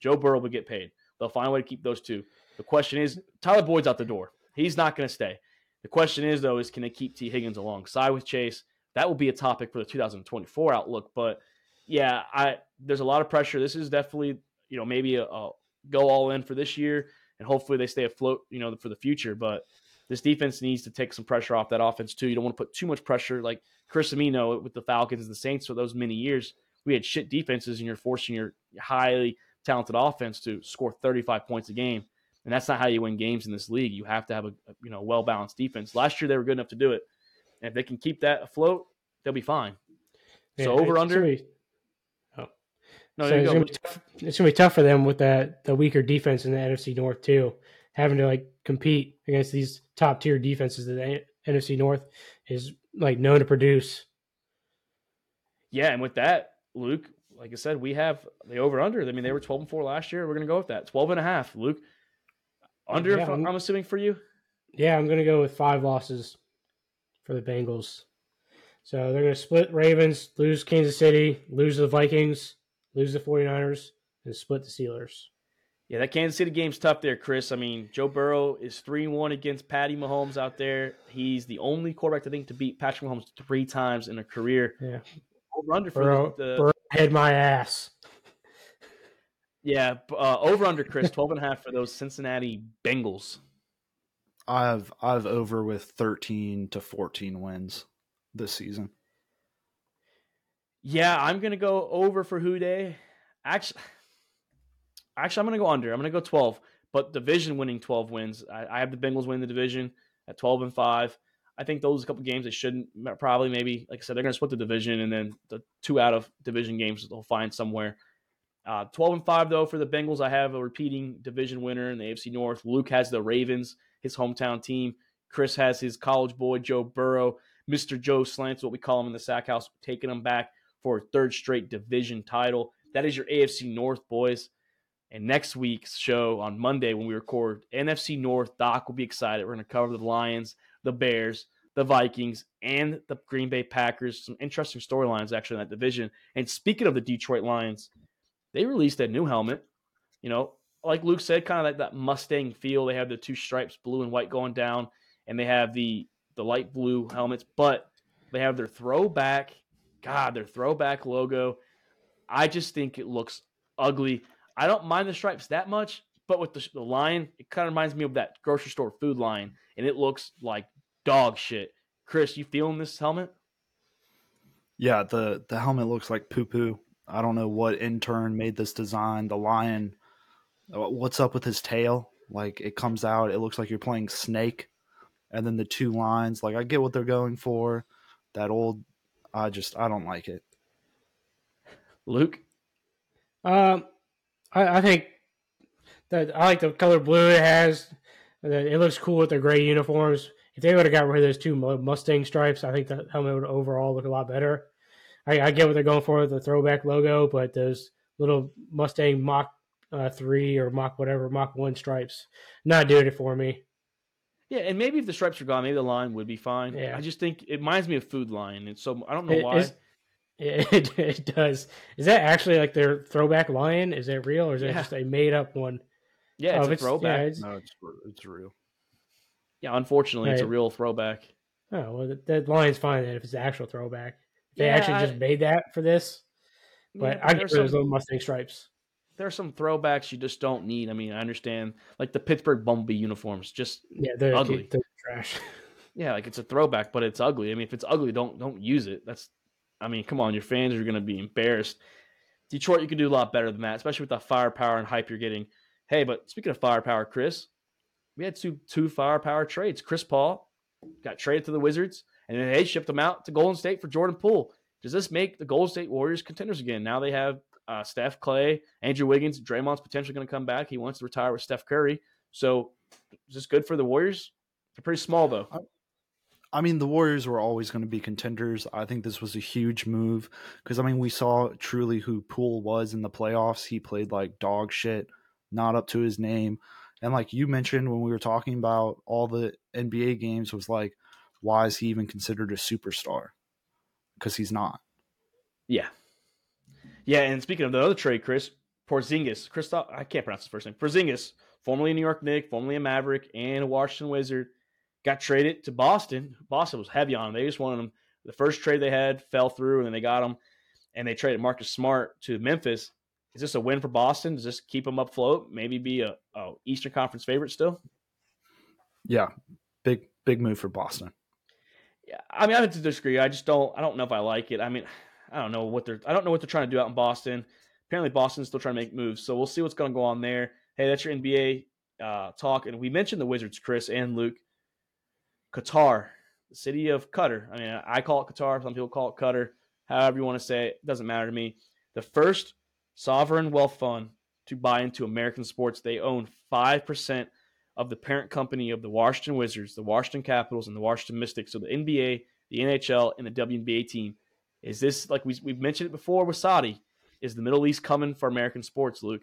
Joe Burrow will get paid. They'll find a way to keep those two. The question is, Tyler Boyd's out the door. He's not going to stay. The question is, though, is can they keep T. Higgins alongside with Chase? That will be a topic for the two thousand twenty-four outlook. But, yeah, I there's a lot of pressure. This is definitely, you know, maybe a, a go all in for this year, and hopefully they stay afloat, you know, for the future. But this defense needs to take some pressure off that offense, too. You don't want to put too much pressure. Like Chris Amino with the Falcons and the Saints for those many years, we had shit defenses, and you're forcing your highly talented offense to score thirty-five points a game. And that's not how you win games in this league. You have to have a you know well-balanced defense. Last year, they were good enough to do it. And if they can keep that afloat, they'll be fine. Yeah, so over-under. Oh. No, so it's going to be tough for them with that the weaker defense in the N F C North too, having to like compete against these top tier defenses that the N F C North is like known to produce. Yeah, and with that, Luke, like I said, we have the over under. I mean, they were twelve and four last year. We're going to go with that twelve and a half. Luke, under. Yeah, I'm, I'm assuming for you. Yeah, I'm going to go with five losses for the Bengals. So they're going to split Ravens, lose Kansas City, lose the Vikings, lose the 49ers, and split the Steelers. Yeah, that Kansas City game's tough there, Chris. I mean, Joe Burrow is three and one against Patty Mahomes out there. He's the only quarterback, I think, to beat Patrick Mahomes three times in a career. Yeah. Over-under for Burrow, the, Burrow had my ass. Yeah, uh, over-under, Chris, twelve and a half for those Cincinnati Bengals. I've I've over with thirteen to fourteen wins this season. Yeah, I'm gonna go over for Houday. Actually, actually, I'm gonna go under. I'm gonna go twelve, but division winning twelve wins. I, I have the Bengals win the division at twelve and five. I think those a couple games they shouldn't probably maybe like I said they're gonna split the division and then the two out of division games they'll find somewhere. Uh, twelve and five though for the Bengals. I have a repeating division winner in the A F C North. Luke has the Ravens, his hometown team. Chris has his college boy, Joe Burrow, Mister Joe Slants, what we call him in the sack house, taking him back for a third straight division title. That is your A F C North, boys. And next week's show on Monday when we record N F C North, Doc will be excited. We're going to cover the Lions, the Bears, the Vikings, and the Green Bay Packers. Some interesting storylines actually in that division. And speaking of the Detroit Lions, they released their new helmet, you know, like Luke said, kind of like that Mustang feel. They have the two stripes, blue and white, going down, and they have the the light blue helmets. But they have their throwback, God, their throwback logo. I just think it looks ugly. I don't mind the stripes that much, but with the, the lion, it kind of reminds me of that grocery store food line, and it looks like dog shit. Chris, you feeling this helmet? Yeah, the, the helmet looks like poo-poo. I don't know what intern made this design. The lion... What's up with his tail? Like, it comes out, it looks like you're playing Snake. And then the two lines, like, I get what they're going for. That old, I just, I don't like it. Luke? Um, I, I think that I like the color blue it has. It looks cool with their gray uniforms. If they would have got rid of those two Mustang stripes, I think the helmet would overall look a lot better. I, I get what they're going for with the throwback logo, but those little Mustang mock Uh, three or mock whatever, mock one stripes, not doing it for me. Yeah, and maybe if the stripes were gone, maybe the line would be fine. Yeah. I just think it reminds me of Food Lion, and so I don't know it, why. Is, it, it does. Is that actually like their throwback lion? Is that real, or is yeah. that just a made-up one? Yeah, it's oh, a it's, throwback. Yeah, it's, no, it's, it's real. Yeah, unfortunately, right. It's a real throwback. Oh, well, that, that lion's fine then if it's the actual throwback. They yeah, actually I, just made that for this, but yeah, I get those little Mustang stripes. There are some throwbacks you just don't need. I mean, I understand, like the Pittsburgh Bumblebee uniforms, just yeah, they're ugly, they're trash. Yeah, like it's a throwback, but it's ugly. I mean, if it's ugly, don't don't use it. That's, I mean, come on, your fans are going to be embarrassed. Detroit, you can do a lot better than that, especially with the firepower and hype you're getting. Hey, but speaking of firepower, Chris, we had two two firepower trades. Chris Paul got traded to the Wizards, and then they shipped him out to Golden State for Jordan Poole. Does this make the Golden State Warriors contenders again? Now they have. Uh, Steph, Clay, Andrew Wiggins, Draymond's potentially going to come back. He wants to retire with Steph Curry. So is this good for the Warriors? They're pretty small, though. I mean, the Warriors were always going to be contenders. I think this was a huge move because, I mean, we saw truly who Poole was in the playoffs. He played like dog shit, not up to his name. And like you mentioned when we were talking about all the N B A games was like, why is he even considered a superstar? Because he's not. Yeah. Yeah, and speaking of the other trade, Chris, Porzingis, Christoph, I can't pronounce his first name, Porzingis, formerly a New York Knick, formerly a Maverick, and a Washington Wizard, got traded to Boston. Boston was heavy on him. They just wanted him. The first trade they had fell through, and then they got him, and they traded Marcus Smart to Memphis. Is this a win for Boston? Does this keep them afloat? Maybe be a, a Eastern Conference favorite still? Yeah, big big move for Boston. Yeah, I mean, I have to disagree. I just don't. I don't know if I like it. I mean. I don't know what they're I don't know what they're trying to do out in Boston. Apparently Boston's still trying to make moves. So we'll see what's going to go on there. Hey, that's your N B A uh, talk. And we mentioned the Wizards, Chris and Luke. Qatar, the city of Qatar. I mean, I call it Qatar. Some people call it Qatar. However you want to say it, it doesn't matter to me. The first sovereign wealth fund to buy into American sports. They own five percent of the parent company of the Washington Wizards, the Washington Capitals, and the Washington Mystics. So the N B A, the N H L, and the W N B A team. Is this, like we, we've mentioned it before with Saudi, is the Middle East coming for American sports, Luke?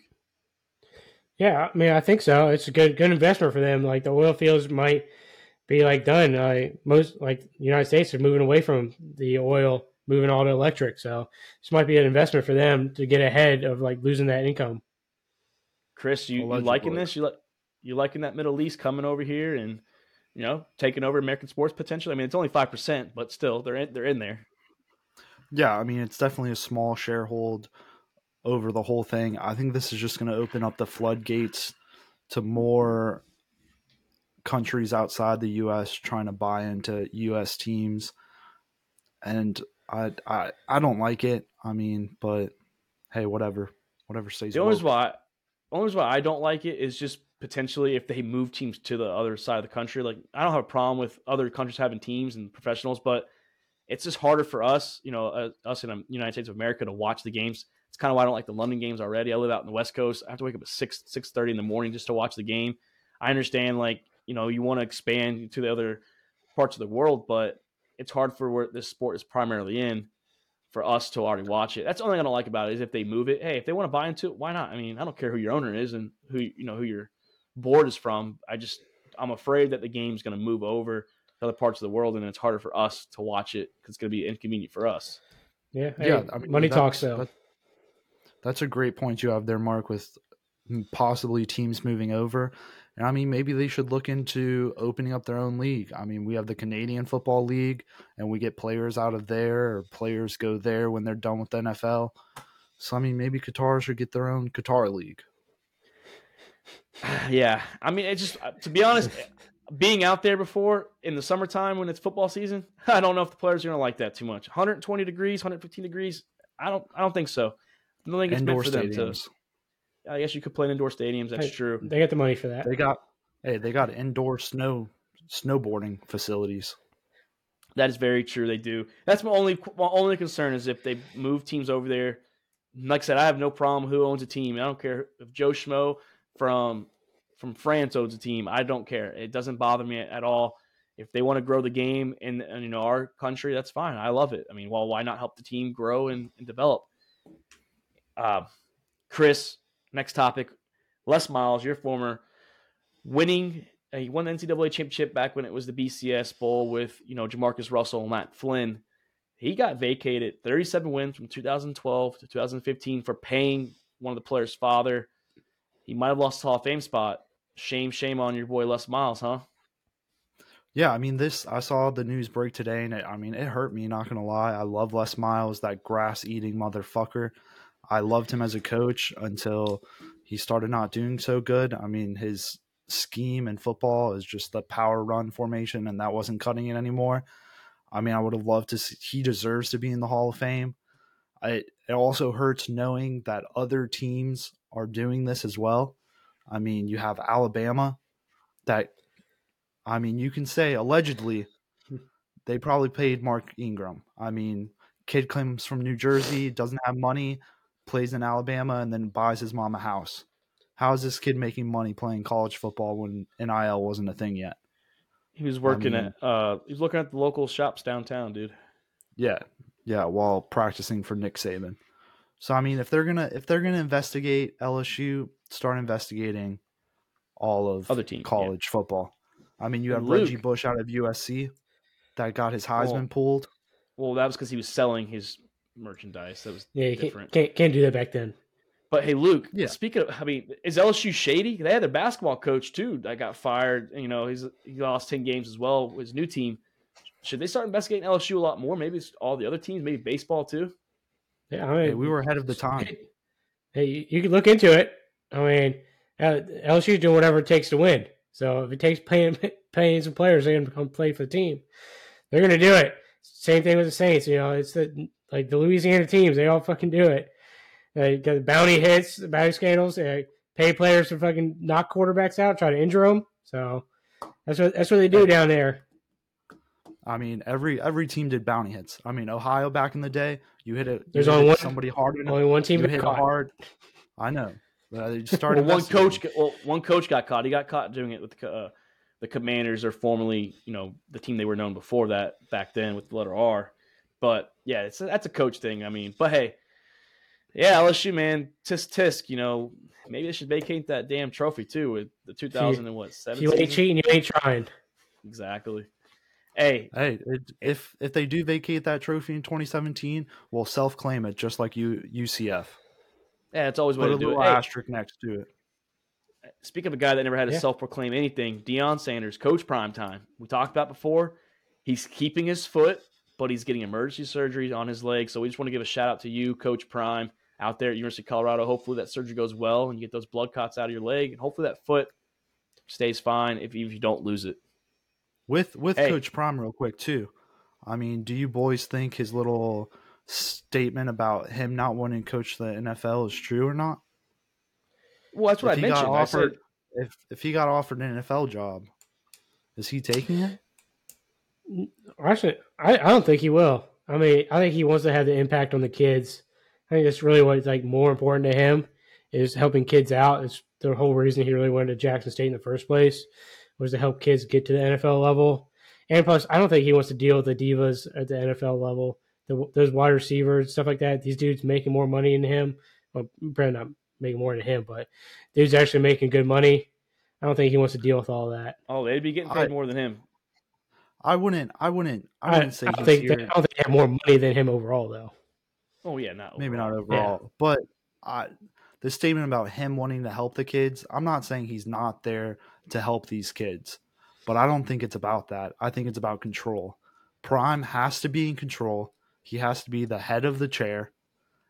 Yeah, I mean, I think so. It's a good good investment for them. Like, the oil fields might be, like, done. Uh, most, like, the United States is moving away from the oil, moving all to electric. So this might be an investment for them to get ahead of, like, losing that income. Chris, you, you liking this? You, li- you liking that Middle East coming over here and, you know, taking over American sports potentially? I mean, it's only five percent, but still, they're in, they're in there. Yeah, I mean, it's definitely a small sharehold over the whole thing. I think this is just going to open up the floodgates to more countries outside the U S trying to buy into U S teams. And I I, I don't like it. I mean, but hey, whatever. Whatever stays. The only reason why, only reason why I don't like it is just potentially if they move teams to the other side of the country. Like, I don't have a problem with other countries having teams and professionals, but it's just harder for us, you know, uh, us in the United States of America to watch the games. It's kind of why I don't like the London games already. I live out in the West Coast. I have to wake up at six six thirty in the morning just to watch the game. I understand, like, you know, you want to expand to the other parts of the world, but it's hard for where this sport is primarily in for us to already watch it. That's the only thing I don't like about it is if they move it. Hey, if they want to buy into it, why not? I mean, I don't care who your owner is and who you know who your board is from. I just I'm afraid that the game's going to move over to other parts of the world, and it's harder for us to watch it because it's going to be inconvenient for us. Yeah, hey, yeah. I mean, money talks, though. That's a great point you have there, Mark, with possibly teams moving over. And I mean, maybe they should look into opening up their own league. I mean, we have the Canadian Football League, and we get players out of there, or players go there when they're done with the N F L. So, I mean, maybe Qatar should get their own Qatar League. Yeah. I mean, it just, to be honest, being out there before in the summertime when it's football season, I don't know if the players are going to like that too much. one hundred twenty degrees, one hundred fifteen degrees, I don't, I don't think so. I don't think it's indoor meant for stadiums. Them to, I guess you could play in indoor stadiums. That's hey, true. They got the money for that. They got, hey, they got indoor snow snowboarding facilities. That is very true. They do. That's my only my only concern is if they move teams over there. Like I said, I have no problem who owns a team. I don't care if Joe Schmo from from France owns a team. I don't care. It doesn't bother me at all. If they want to grow the game in, in you know our country, that's fine. I love it. I mean, well, why not help the team grow and, and develop? Uh, Chris, next topic. Les Miles, your former winning, uh, he won the N C double A championship back when it was the B C S Bowl with, you know, Jamarcus Russell and Matt Flynn. He got vacated thirty-seven wins from two thousand twelve to two thousand fifteen for paying one of the player's father. He might have lost his Hall of Fame spot. Shame, shame on your boy Les Miles, huh? Yeah, I mean, this, I saw the news break today, and it, I mean, it hurt me, not going to lie. I love Les Miles, that grass-eating motherfucker. I loved him as a coach until he started not doing so good. I mean, his scheme in football is just the power run formation, and that wasn't cutting it anymore. I mean, I would have loved to see, he deserves to be in the Hall of Fame. I, it also hurts knowing that other teams are doing this as well. I mean, you have Alabama that, I mean, you can say allegedly they probably paid Mark Ingram. I mean, kid comes from New Jersey, doesn't have money, plays in Alabama, and then buys his mom a house. How is this kid making money playing college football when N I L wasn't a thing yet? He was working I mean, at uh, – he was looking at the local shops downtown, dude. Yeah, yeah, while practicing for Nick Saban. So, I mean, if they're gonna if they're gonna investigate L S U, start investigating all of Other team, college yeah. football. I mean, you have Luke. Reggie Bush out of U S C that got his Heisman oh. pulled. Well, that was because he was selling his – merchandise. That was yeah, you different. Can't, can't, can't do that back then. But hey, Luke, yeah. speaking of, I mean, is L S U shady? They had their basketball coach too that got fired. You know, he's he lost ten games as well with his new team. Should they start investigating L S U a lot more? Maybe it's all the other teams, maybe baseball too. Yeah, I mean, hey, we were ahead of the time. Hey, you, you can look into it. I mean, L S U's doing whatever it takes to win. So if it takes paying, paying some players, they're going to come play for the team. They're going to do it. Same thing with the Saints. You know, it's the Like, the Louisiana teams, they all fucking do it. They got the bounty hits, the bounty scandals, they pay players to fucking knock quarterbacks out, try to injure them. So that's what that's what they do down there. I mean, every every team did bounty hits. I mean, Ohio back in the day, you hit it. There's only one, somebody hard. Enough, only one team you hit caught. hard. I know. Uh, they started well, one coach. Well, one coach got caught. He got caught doing it with the, uh, the Commanders, or formerly, you know, the team they were known before that back then with the letter R. But yeah, it's a, that's a coach thing. I mean, but hey, yeah, L S U, man, tisk tisk. You know, maybe they should vacate that damn trophy too with the two thousand and what seven. You ain't cheating. You ain't trying. Exactly. Hey, hey! It, if if they do vacate that trophy in twenty seventeen, we'll self-claim it just like you U C F. Yeah, it's always what to do. Put a little asterisk next to it. Speaking of a guy that never had to yeah. self-proclaim anything, Deion Sanders, Coach Primetime. We talked about before. He's keeping his foot, but he's getting emergency surgery on his leg. So we just want to give a shout out to you, Coach Prime, out there at University of Colorado. Hopefully that surgery goes well and you get those blood clots out of your leg, and hopefully that foot stays fine if, if you don't lose it. With with hey. Coach Prime real quick, too, I mean, do you boys think his little statement about him not wanting to coach the N F L is true or not? Well, that's what if I mentioned. Offered, I said, if, if he got offered an N F L job, is he taking it? Actually, I, I don't think he will. I mean, I think he wants to have the impact on the kids. I think that's really what's like more important to him is helping kids out. It's the whole reason he really went to Jackson State in the first place. Was to help kids get to the N F L level. And plus, I don't think he wants to deal with the divas at the N F L level, the, those wide receivers, stuff like that. These dudes making more money than him. Well, probably not making more than him, but dudes actually making good money. I don't think he wants to deal with all that. Oh, they'd be getting paid I, more than him. I wouldn't. I wouldn't. I wouldn't I, say. I don't, think they, I don't think they have more money than him overall, though. Oh yeah, not overall. Maybe not overall, yeah. But I, the statement about him wanting to help the kids. I'm not saying he's not there to help these kids. But I don't think it's about that. I think it's about control. Prime has to be in control. He has to be the head of the chair.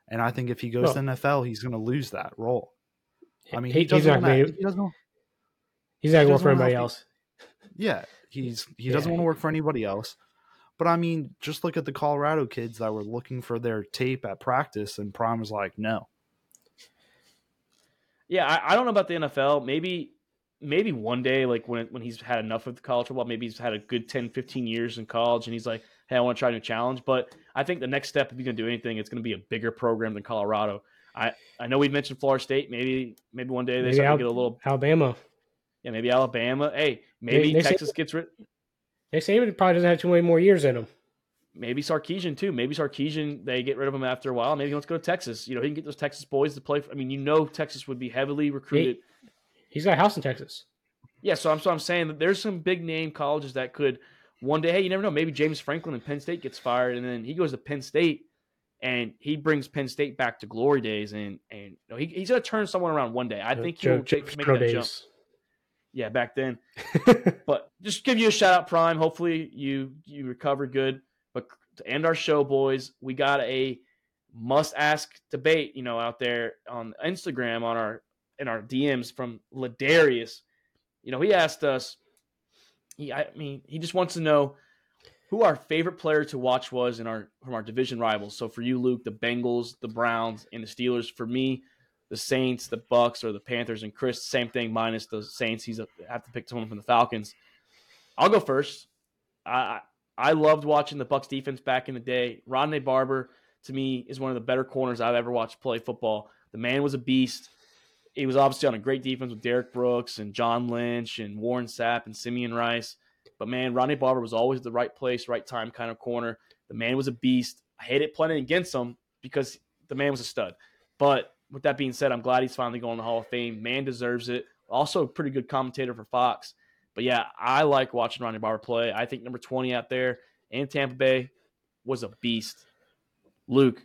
And I think if he goes well, to the N F L, he's going to lose that role. I mean, he, he doesn't want to work for anybody else. Yeah, he's he yeah. doesn't want to work for anybody else. But, I mean, just look at the Colorado kids that were looking for their tape at practice, and Prime was like, no. Yeah, I, I don't know about the N F L. Maybe... Maybe one day, like when when he's had enough of the college football, maybe he's had a good ten, fifteen years in college, and he's like, hey, I want to try a new challenge. But I think the next step, if he's going to do anything, it's going to be a bigger program than Colorado. I, I know we've mentioned Florida State. Maybe maybe one day they maybe start Al- to get a little – Alabama. Yeah, maybe Alabama. Hey, maybe they, they Texas say, gets rid – They say he probably doesn't have too many more years in him. Maybe Sarkisian, too. Maybe Sarkisian, they get rid of him after a while. Maybe he wants to go to Texas. You know, he can get those Texas boys to play – I mean, you know Texas would be heavily recruited – He's got a house in Texas. Yeah, so I'm so I'm saying that there's some big name colleges that could one day, hey, you never know, maybe James Franklin and Penn State gets fired, and then he goes to Penn State and he brings Penn State back to glory days, and and you know, he, he's gonna turn someone around one day. I think he'll make that days. jump. Yeah, back then. But just give you a shout out, Prime. Hopefully you you recover good. But to end our show, boys, we got a must ask debate, you know, out there on Instagram on our in our D Ms from Ladarius. You know, he asked us, he, I mean, he just wants to know who our favorite player to watch was in our from our division rivals. So for you, Luke, the Bengals, the Browns, and the Steelers. For me, the Saints, the Bucks, or the Panthers. And Chris, same thing, minus the Saints. He's a, have to pick someone from the Falcons. I'll go first. I I loved watching the Bucks defense back in the day. Rodney Barber, to me, is one of the better corners I've ever watched play football. The man was a beast. He was obviously on a great defense with Derek Brooks and John Lynch and Warren Sapp and Simeon Rice. But, man, Rodney Barber was always the right place, right time kind of corner. The man was a beast. I hated playing against him because the man was a stud. But with that being said, I'm glad he's finally going to the Hall of Fame. Man deserves it. Also a pretty good commentator for Fox. But, yeah, I like watching Rodney Barber play. I think number twenty out there in Tampa Bay was a beast. Luke,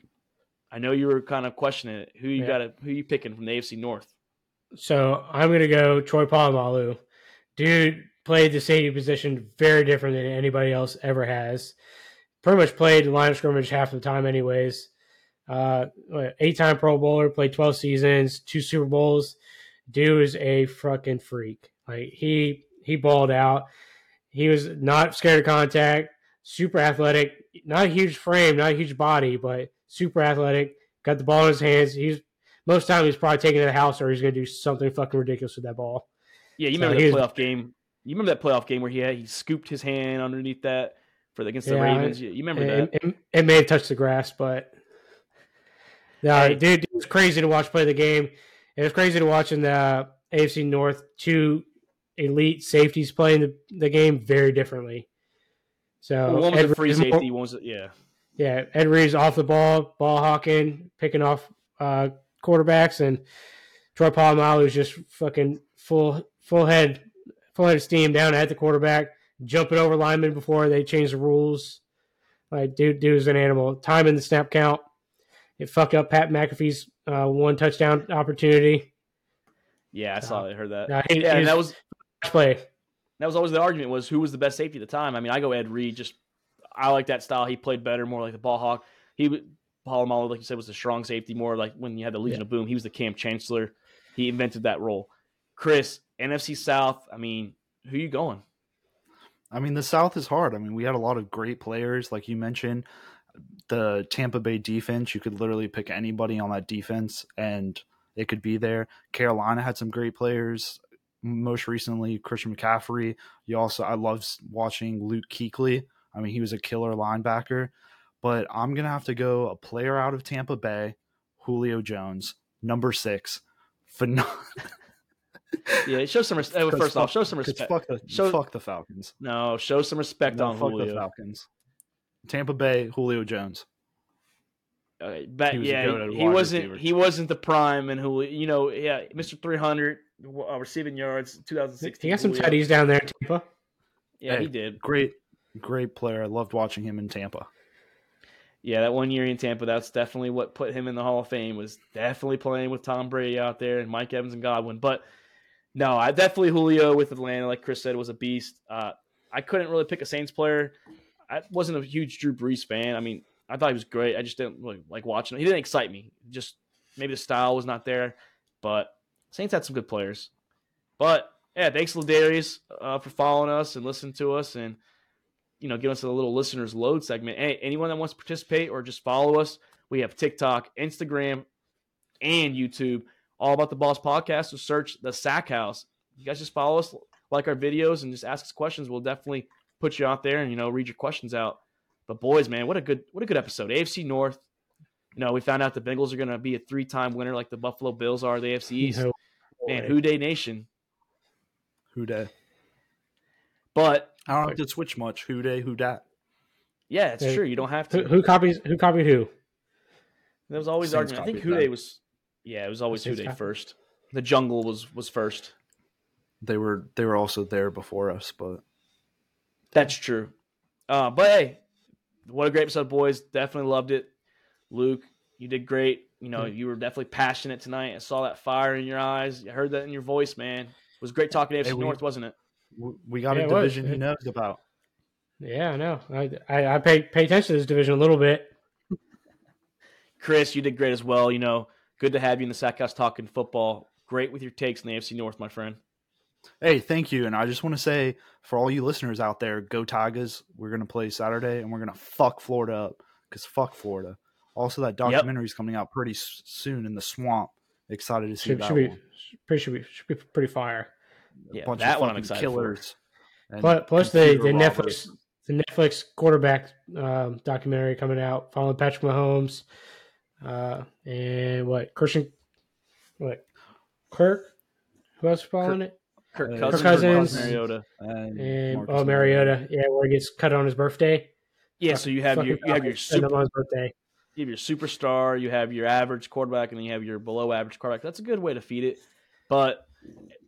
I know you were kind of questioning it. Who you yeah. gotta, who you picking from the A F C North? So I'm going to go Troy Polamalu. Dude played the safety position very different than anybody else ever has. Pretty much played the line of scrimmage half of the time anyways. Uh, eight-time Pro Bowler, played twelve seasons, two Super Bowls. Dude is a fucking freak. Like he he balled out. He was not scared of contact, super athletic, not a huge frame, not a huge body, but super athletic, got the ball in his hands. He's Most of the time, he's probably taking it to the house, or he's going to do something fucking ridiculous with that ball. Yeah, you so remember that was, playoff game. You remember that playoff game where he had, he scooped his hand underneath that for the, against yeah, the Ravens. You, you remember it, that? It, it may have touched the grass, but no, hey. dude, it was crazy to watch play the game. It was crazy to watch in the A F C North two elite safeties playing the, the game very differently. So well, one was Ed a free Reed's safety, more, one was a, yeah, yeah. Ed Reed's off the ball, ball hawking, picking off uh, quarterbacks, and Troy Polamalu's just fucking full full head full head of steam down at the quarterback, jumping over linemen before they changed the rules. Like dude, dude is an animal. Time in the snap count, it fucked up Pat McAfee's uh, one touchdown opportunity. Yeah, I saw uh, it. Heard that. Nah, he, yeah, and that was play. That was always the argument, was who was the best safety at the time. I mean, I go Ed Reed. Just I like that style. He played better, more like the ball hawk. He Polamalu, like you said, was the strong safety, more like when you had the Legion yeah. of Boom. He was the Cam Chancellor. He invented that role. Chris, N F C South. I mean, who are you going? I mean, the South is hard. I mean, we had a lot of great players, like you mentioned. The Tampa Bay defense, you could literally pick anybody on that defense, and it could be there. Carolina had some great players. Most recently, Christian McCaffrey. You also, I love watching Luke Kuechly. I mean, he was a killer linebacker. But I'm gonna have to go a player out of Tampa Bay, Julio Jones, number six. Phenomenal. Yeah, show some respect. First fuck, off, show some respect. Fuck the, show, fuck the Falcons. No, show some respect no, on fuck Julio. The Falcons. Tampa Bay, Julio Jones. Okay, but he was yeah, he wasn't. Receiver. He wasn't the prime, and Julio, you know, yeah, Mister three hundred. Uh, receiving yards, two thousand sixteen. He got some tutties down there in Tampa. Yeah, hey, he did. Great, great player. I loved watching him in Tampa. Yeah, that one year in Tampa, that's definitely what put him in the Hall of Fame, was definitely playing with Tom Brady out there and Mike Evans and Godwin. But no, I definitely Julio with Atlanta, like Chris said, was a beast. Uh, I couldn't really pick a Saints player. I wasn't a huge Drew Brees fan. I mean, I thought he was great. I just didn't really like watching him. He didn't excite me. Just maybe the style was not there, but Saints had some good players. But, yeah, thanks, Ladarius, uh, for following us and listening to us and, you know, giving us a little listener's load segment. Hey, anyone that wants to participate or just follow us, we have TikTok, Instagram, and YouTube, all about the Boss Podcast. So search the Sack House. You guys just follow us, like our videos, and just ask us questions. We'll definitely put you out there and, you know, read your questions out. But, boys, man, what a good what a good episode. A F C North. You know, we found out the Bengals are going to be a three-time winner like the Buffalo Bills are, the A F C East. No. Man, Houday Nation. Houday. But I don't have to switch much. Houday, who dat. Yeah, it's hey, true. You don't have to. Who, who copies who copied who? That was always Saints argument. I think Houday was yeah, it was always Houday first. The jungle was was first. They were they were also there before us, but that's true. Uh, but hey, what a great episode, boys. Definitely loved it. Luke, you did great. You know, you were definitely passionate tonight. I saw that fire in your eyes. I heard that in your voice, man. It was great talking to A F C hey, we, North, wasn't it? We got yeah, a division he knows about. Yeah, I know. I I, I pay, pay attention to this division a little bit. Chris, you did great as well. You know, good to have you in the Sack House talking football. Great with your takes in the A F C North, my friend. Hey, thank you. And I just want to say, for all you listeners out there, go Tigers. We're going to play Saturday, and we're going to fuck Florida up, because fuck Florida. Also, that documentary is yep. coming out pretty soon in the swamp. Excited to see should, that should be, one. Pretty, should, be, should be pretty fire. Yeah, bunch that of one I'm excited killers for. Plus, plus the, the Netflix the Netflix quarterback um, documentary coming out, following Patrick Mahomes uh, and what Christian, what Kirk? Who else is following Kirk, it? Kirk uh, Cousins, Cousins Mariota, and, and oh Mariota, yeah, where he gets cut on his birthday. Yeah, so you have Fucking your you have your super on his birthday. You have your superstar, you have your average quarterback, and then you have your below-average quarterback. That's a good way to feed it. But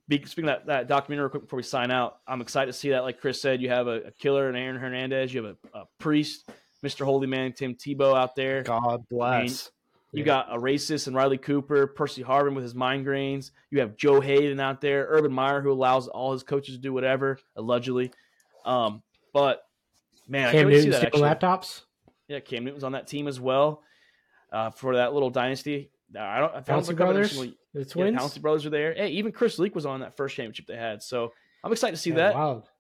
speaking of that, that documentary, real quick before we sign out, I'm excited to see that. Like Chris said, you have a, a killer in Aaron Hernandez. You have a, a priest, Mister Holy Man, Tim Tebow out there. God bless. Yeah. You got a racist in Riley Cooper, Percy Harvin with his migraines. You have Joe Hayden out there, Urban Meyer, who allows all his coaches to do whatever, allegedly. Um, but, man, Cam I can't see that, actually. Laptops? Yeah, Cam Newton's on that team as well uh, for that little dynasty. I don't. I found the brothers, the yeah, twins, the Pouncey brothers are there. Hey, even Chris Leak was on that first championship they had. So I'm excited to see yeah, that. Wild.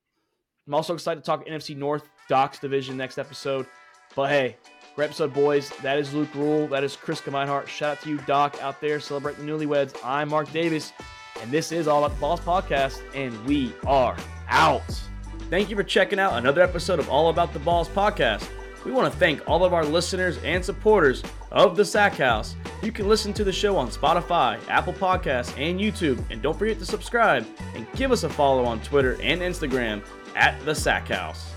I'm also excited to talk N F C North Docs division next episode. But hey, great episode, boys. That is Luke Rule. That is Chris Gemeinhart. Shout out to you, Doc, out there celebrating the newlyweds. I'm Mark Davis, and this is All About the Balls Podcast, and we are out. Thank you for checking out another episode of All About the Balls podcast. We want to thank all of our listeners and supporters of the Sack House. You can listen to the show on Spotify, Apple Podcasts, and YouTube. And don't forget to subscribe and give us a follow on Twitter and Instagram at the Sack House.